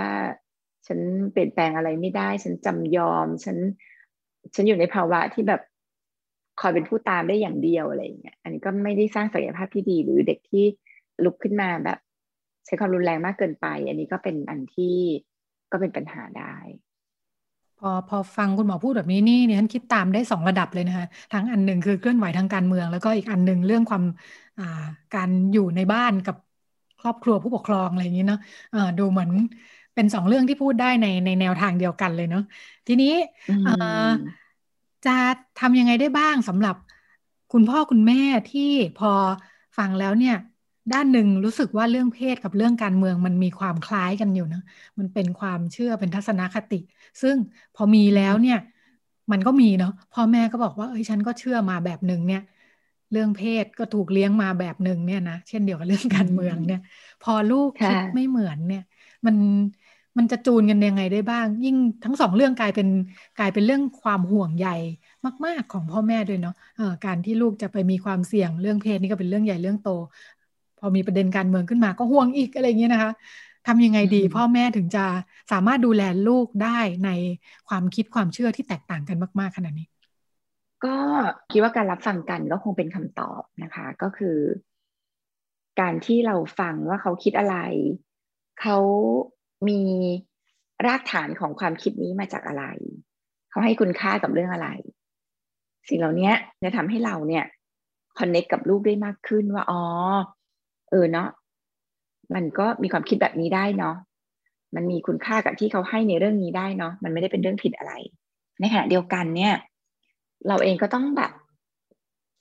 ฉันเปลี่ยนแปลงอะไรไม่ได้ฉันจำยอมฉันฉันอยู่ในภาวะที่แบบคอยเป็นผู้ตามได้อย่างเดียวอะไรอย่างเงี้ยอันนี้ก็ไม่ได้สร้างศักยภาพที่ดีหรือเด็กที่ลุกขึ้นมาแบบใช้ความรุนแรงมากเกินไปอันนี้ก็เป็นอันที่ก็เป็นปัญหาได้พอพอฟังคุณหมอพูดแบบนี้นี่เนี่ยฉันคิดตามได้สองระดับเลยนะคะทั้งอันหนึ่งคือเคลื่อนไหวทางการเมืองแล้วก็อีกอันหนึ่งเรื่องความอ่าการอยู่ในบ้านกับครอบครัวผู้ปกครองอะไรอย่างนี้เนาะอ่าดูเหมือนเป็นสองเรื่องที่พูดได้ในในแนวทางเดียวกันเลยเนาะทีนี้อ่าจะทำยังไงได้บ้างสำหรับคุณพ่อคุณแม่ที่พอฟังแล้วเนี่ยด้านหนึ่งรู้สึกว่าเรื่องเพศกับเรื่องการเมืองมันมีความคล้ายกันอยู่นะมันเป็นความเชื่อเป็นทัศนคติซึ่งพอมีแล้วเนี่ยมันก็มีเนาะพ่อแม่ก็บอกว่าเอ้ยฉันก็เชื่อมาแบบหนึ่งเนี่ยเรื่องเพศก็ถูกเลี้ยงมาแบบหนึ่งเนี่ยนะเช่นเดียวกับเรื่องการเมืองเนี่ยพอลูกคิดไม่เหมือนเนี่ยมันมันจะจูนกันยังไงได้บ้างยิ่งทั้งสองเรื่องกลายเป็นกลายเป็นเรื่องความห่วงใยมากๆของพ่อแม่ด้วยเนาะเอ่อการที่ลูกจะไปมีความเสี่ยงเรื่องเพศนี่ก็เป็นเรื่องใหญ่เรื่องโตพอมีประเด็นการเมืองขึ้นมาก็ห่วงอีกอะไรอย่างเงี้ยนะคะทำยังไงดีพ่อแม่ถึงจะสามารถดูแลลูกได้ในความคิดความเชื่อที่แตกต่างกันมากๆขนาดนี้ก็คิดว่าการรับฟังกันก็คงเป็นคำตอบนะคะก็คือการที่เราฟังว่าเขาคิดอะไรเขามีรากฐานของความคิดนี้มาจากอะไรเขาให้คุณค่ากับเรื่องอะไรสิ่งเหล่านี้จะทำให้เราเนี่ยคอนเนคกับลูกได้มากขึ้นว่าอ๋อเออเนาะมันก็มีความคิดแบบนี้ได้เนาะมันมีคุณค่ากับที่เขาให้ในเรื่องนี้ได้เนาะมันไม่ได้เป็นเรื่องผิดอะไรในขณะเดียวกันเนี่ยเราเองก็ต้องแบบ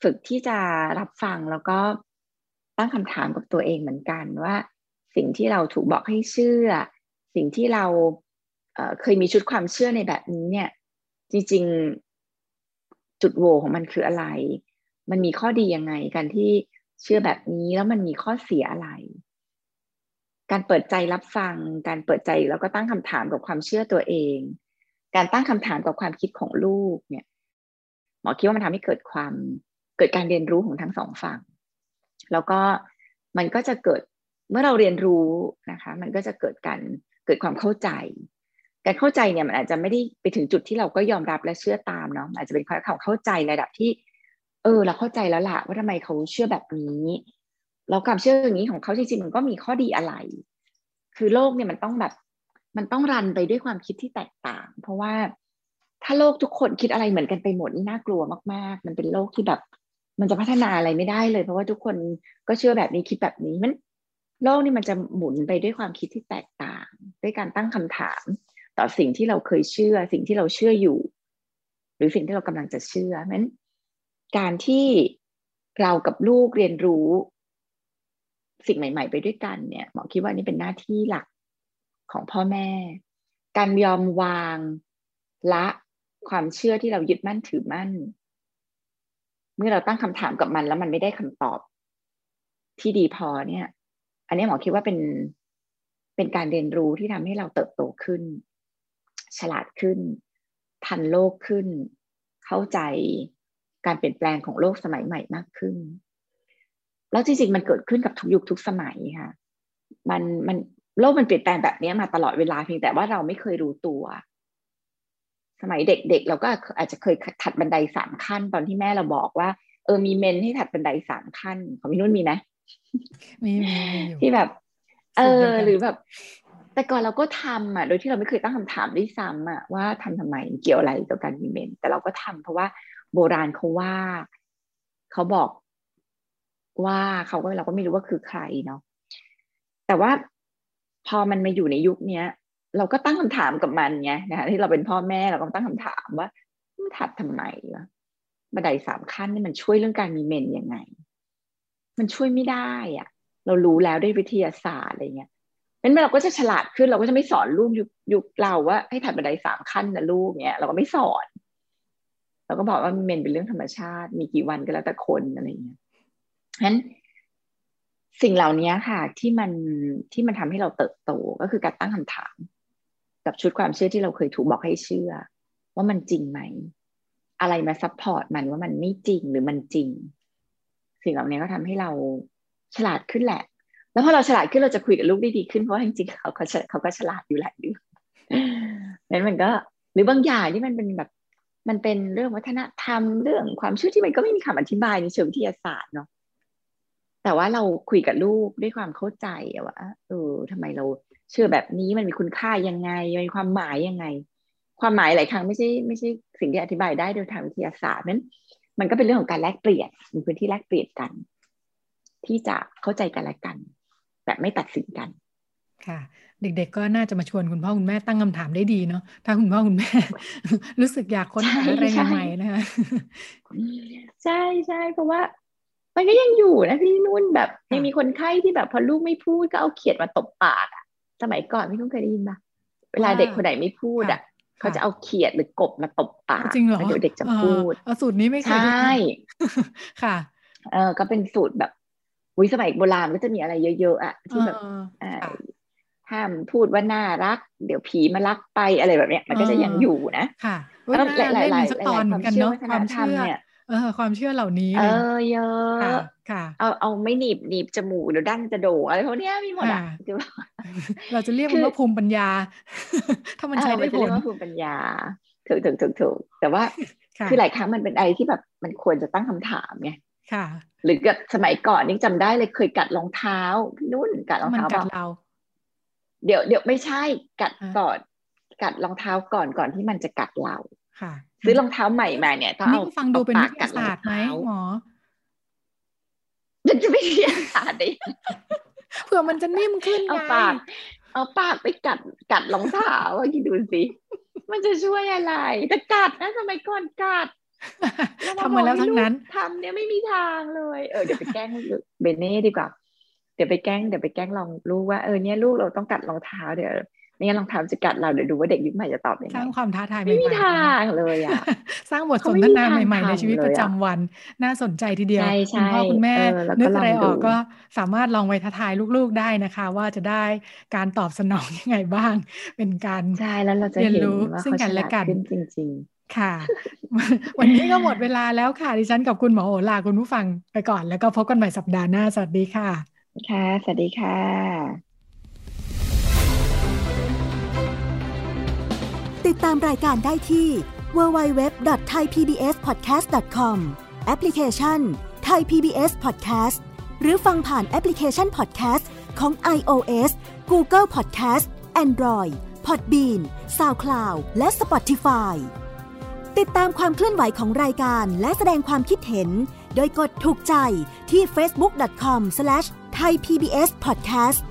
ฝึกที่จะรับฟังแล้วก็ตั้งคำถามกับตัวเองเหมือนกันว่าสิ่งที่เราถูกบอกให้เชื่อสิ่งที่เรา เอ่อ เคยมีชุดความเชื่อในแบบนี้เนี่ยจริงๆจุดโหว่ของมันคืออะไรมันมีข้อดียังไงการที่เชื่อแบบนี้แล้วมันมีข้อเสียอะไรการเปิดใจรับฟังการเปิดใจแล้วก็ตั้งคำถามกับความเชื่อตัวเองการตั้งคำถามกับความคิดของลูกเนี่ยหมอคิดว่ามันทำให้เกิดความเกิดการเรียนรู้ของทั้งสองฝั่งแล้วก็มันก็จะเกิดเมื่อเราเรียนรู้นะคะมันก็จะเกิดการเกิดความเข้าใจการเข้าใจเนี่ยมันอาจจะไม่ได้ไปถึงจุดที่เราก็ยอมรับและเชื่อตามเนาะอาจจะเป็นความเข้าใจระดับที่เออเราเข้าใจแล้วล่ะว่าทำไมเขาเชื่อแบบนี้แล้วความเชื่ออย่างนี้ของเขาจริงๆมันก็มีข้อดีอะไร คือโลกเนี่ยมันต้องแบบมันต้องรันไปด้วยความคิดที่แตกต่างเพราะว่าถ้าโลกทุกคนคิดอะไรเหมือนกันไปหมดนี่น่ากลัวมากๆมันเป็นโลกที่แบบมันจะพัฒนาอะไรไม่ได้เลยเพราะว่าทุกคนก็เชื่อแบบนี้คิดแบบนี้มันโลกนี่มันจะหมุนไปด้วยความคิดที่แตกต่างด้วยการตั้งคำถามต่อสิ่งที่เราเคยเชื่อสิ่งที่เราเชื่ออยู่หรือสิ่งที่เรากำลังจะเชื่อนั้นการที่เรากับลูกเรียนรู้สิ่งใหม่ๆไปด้วยกันเนี่ยหมอคิดว่านี่เป็นหน้าที่หลักของพ่อแม่การยอมวางละความเชื่อที่เรายึดมั่นถือมั่นเมื่อเราตั้งคำถามกับมันแล้วมันไม่ได้คำตอบที่ดีพอเนี่ยอันนี้หมอคิดว่าเป็นเป็นการเรียนรู้ที่ทำให้เราเติบโตขึ้นฉลาดขึ้นทันโลกขึ้นเข้าใจการเปลี่ยนแปลงของโลกสมัยใหม่มากขึ้นแล้วจริงๆมันเกิดขึ้นกับทุกยุคทุกสมัยค่ะมันมันโลกมันเปลี่ยนแปลงแบบนี้มาตลอดเวลาเพียงแต่ว่าเราไม่เคยรู้ตัวสมัยเด็กๆ เ, เราก็อาจจะเคยถัดบันไดสามขั้นตอนที่แม่เราบอกว่าเออมีเมนให้ถัดบันไดสามขั้นของพี่นุ่นมีไหมมีที่แบบเออหรือแบบแต่ก่อนเราก็ทำอ่ะโดยที่เราไม่เคยตั้งคำถามด้วยซ้ำอ่ะว่าทำทำไมเกี่ยวอะไรกับการมีเมนแต่เราก็ทำเพราะว่าโบราณเขาว่าเขาบอกว่าเขาก็เราก็ไม่รู้ว่าคือใครเนาะแต่ว่าพอมันมาอยู่ในยุคนี้เราก็ตั้งคำถามกับมันไงนะคะที่เราเป็นพ่อแม่เราก็ตั้งคำถามว่าถัดทำไมวะบันไดสามขั้นนี่มันช่วยเรื่องการมีเมนยังไงมันช่วยไม่ได้อ่ะเรารู้แล้วด้วยวิทยาศาสตร์อะไรเงี้ยนั้นเราก็จะฉลาดขึ้นเราก็จะไม่สอนลูกยุคยุคเราว่าให้ถัดบันไดสามขั้นนะลูกเนี้ยเราก็ไม่สอนเราก็บอกว่าเมนเป็นเรื่องธรรมชาติมีกี่วันก็แล้วแต่คนอะไรเงี้ยนั้นสิ่งเหล่านี้ค่ะที่มันที่มันทำให้เราเติบโตก็คือการตั้งคำถามกับชุดความเชื่อที่เราเคยถูกบอกให้เชื่อว่ามันจริงไหมอะไรมาซัพพอร์ตมันว่ามันไม่จริงหรือมันจริงสิ่งเหล่านี้ก็ทำให้เราฉลาดขึ้นแหละแล้วพอเราฉลาดขึ้นเราจะคุยกับลูกได้ดีขึ้นเพราะจริงๆเขาเขาเขาก็ฉลาดอยู่หลายเรื่องนั้นมันก็หรือบางอย่างที่มันเป็นแบบมันเป็นเรื่องวัฒนธรรมเรื่องความเชื่อที่มันก็ไม่มีคำอธิบายในเชิงวิทยาศาสตร์เนาะแต่ว่าเราคุยกับลูกด้วยความเข้าใจว่าเออทำไมเราเชื่อแบบนี้มันมีคุณค่ายังไงมีความหมายยังไงความหมายหลายครั้งไม่ใช่ไม่ใช่สิ่งที่อธิบายได้โดยทางวิทยาศาสตร์นั้นมันก็เป็นเรื่องของการแลกเปลี่ยนมีพื้นที่แลกเปลี่ยนกันที่จะเข้าใจกันและกันแบบไม่ตัดสินกันค่ะเด็กๆก็น่าจะมาชวนคุณพ่อคุณแม่ตั้งคำถามได้ดีเนาะถ้าคุณพ่อคุณแม่รู้สึกอยากค้นหาอะไรใหม่ๆนะคะใช่ใช่เพราะว่ามันก็ยังอยู่นะพี่นุ่นแบบยังมีคนไข้ที่แบบพอลูกไม่พูดก็เอาเขียดมาตบปากอะสมัยก่อนพี่นุ่นเคยได้ยินป่ะเวลาเด็กคนไหนไม่พูดอะเขาจะเอาเขียดหรือกบมาตบปากจริงเหรอเด็กจะพูดเอาสูตรนี้ไม่เคยใช่ค่ะเออก็เป็นสูตรแบบวิสมัยโบราณก็จะมีอะไรเยอะๆอะที่แบบห้ามพูดว่าน่ารักเดี๋ยวผีมาลักไปอะไรแบบเนี้ยมันก็จะยังอยู่นะค่ะแล้วหลายๆๆตอนเหมือนกันเนาะความเชื่อเออความเชื่อเหล่านี้เออเยอะค่ะเอาเอาไม่หนีบหนีบจมูกหรือดั้งจะโด่อะไรพวกนี้มีหมดอ่ะคือเราจะเรียกมันว่าภูมิปัญญาถ้ามันใช้ได้ผลว่าภูมิปัญญาถูกถูกถูกถูกแต่ว่าคือหลายครั้งมันเป็นอะไรที่แบบมันควรจะตั้งคำถามไงค่ะหรือกับสมัยก่อนนี่จำได้เลยเคยกัดรองเท้านุ่นกัดรองเท้าเราเดี๋ยวเดี๋ยวไม่ใช่กัดก่อนกัดรองเท้าก่อนก่อนที่มันจะกัดเราค่ะซื้อรองเท้าใหม่มาเนี่ยต้องเอาฟังดูเป็นวิทยาศาสตร์ไหมหมอมันจะไม่วิทยาศาสตร์ดิเผื่อมันจะนิ่มขึ้นไงเอาปากเอาปากไปกัดกัดรองเท้าว่าคิดดูสิมันจะช่วยอะไรแต่กัดนะสมัยก่อนกัดทำมาแล้วทั้งนั้นทำเนี่ยไม่มีทางเลยเออเดี๋ยวไปแกล้งเบเน่ดีกว่าเดี๋ยวไปแกล้งเดี๋ยวไปแกล้งลองลูกว่าเออเนี่ยลูกเราต้องกัดรองเท้าเดี๋ยวไม่งั้นลองถามจะกัดเราเดี๋ยวดูว่าเด็กยุคใหม่จะตอบยังไงสร้างความท้าทายใหม่ไม่มีทางเลยอ่ะสร้างบทสนทนาใหม่ๆในชีวิตประจำวันน่าสนใจทีเดียวคุณพ่อคุณแม่นึกอะไรออกก็สามารถลองไปท้าทายลูกๆได้นะคะว่าจะได้การตอบสนองยังไงบ้างเป็นการใช่แล้วเราจะเรียนรู้ซึ่งกันและกันจริงๆค่ะวันนี้ก็หมดเวลาแล้วค่ะดิฉันกับคุณหมอโอลาคุณผู้ฟังไปก่อนแล้วก็พบกันใหม่สัปดาห์หน้าสวัสดีค่ะค่ะสวัสดีค่ะติดตามรายการได้ที่ ดับเบิลยู ดับเบิลยู ดับเบิลยู ดอท ไทย พี บี เอส พอดแคสต์ ดอท คอม แอปพลิเคชัน Thai พี บี เอส Podcast หรือฟังผ่านแอปพลิเคชัน Podcast ของ iOS Google Podcast Android Podbean SoundCloud และ Spotify ติดตามความเคลื่อนไหวของรายการและแสดงความคิดเห็นโดยกดถูกใจที่ เฟซบุ๊ก ดอท คอม สแลช ไทยพีบีเอสพอดแคสต์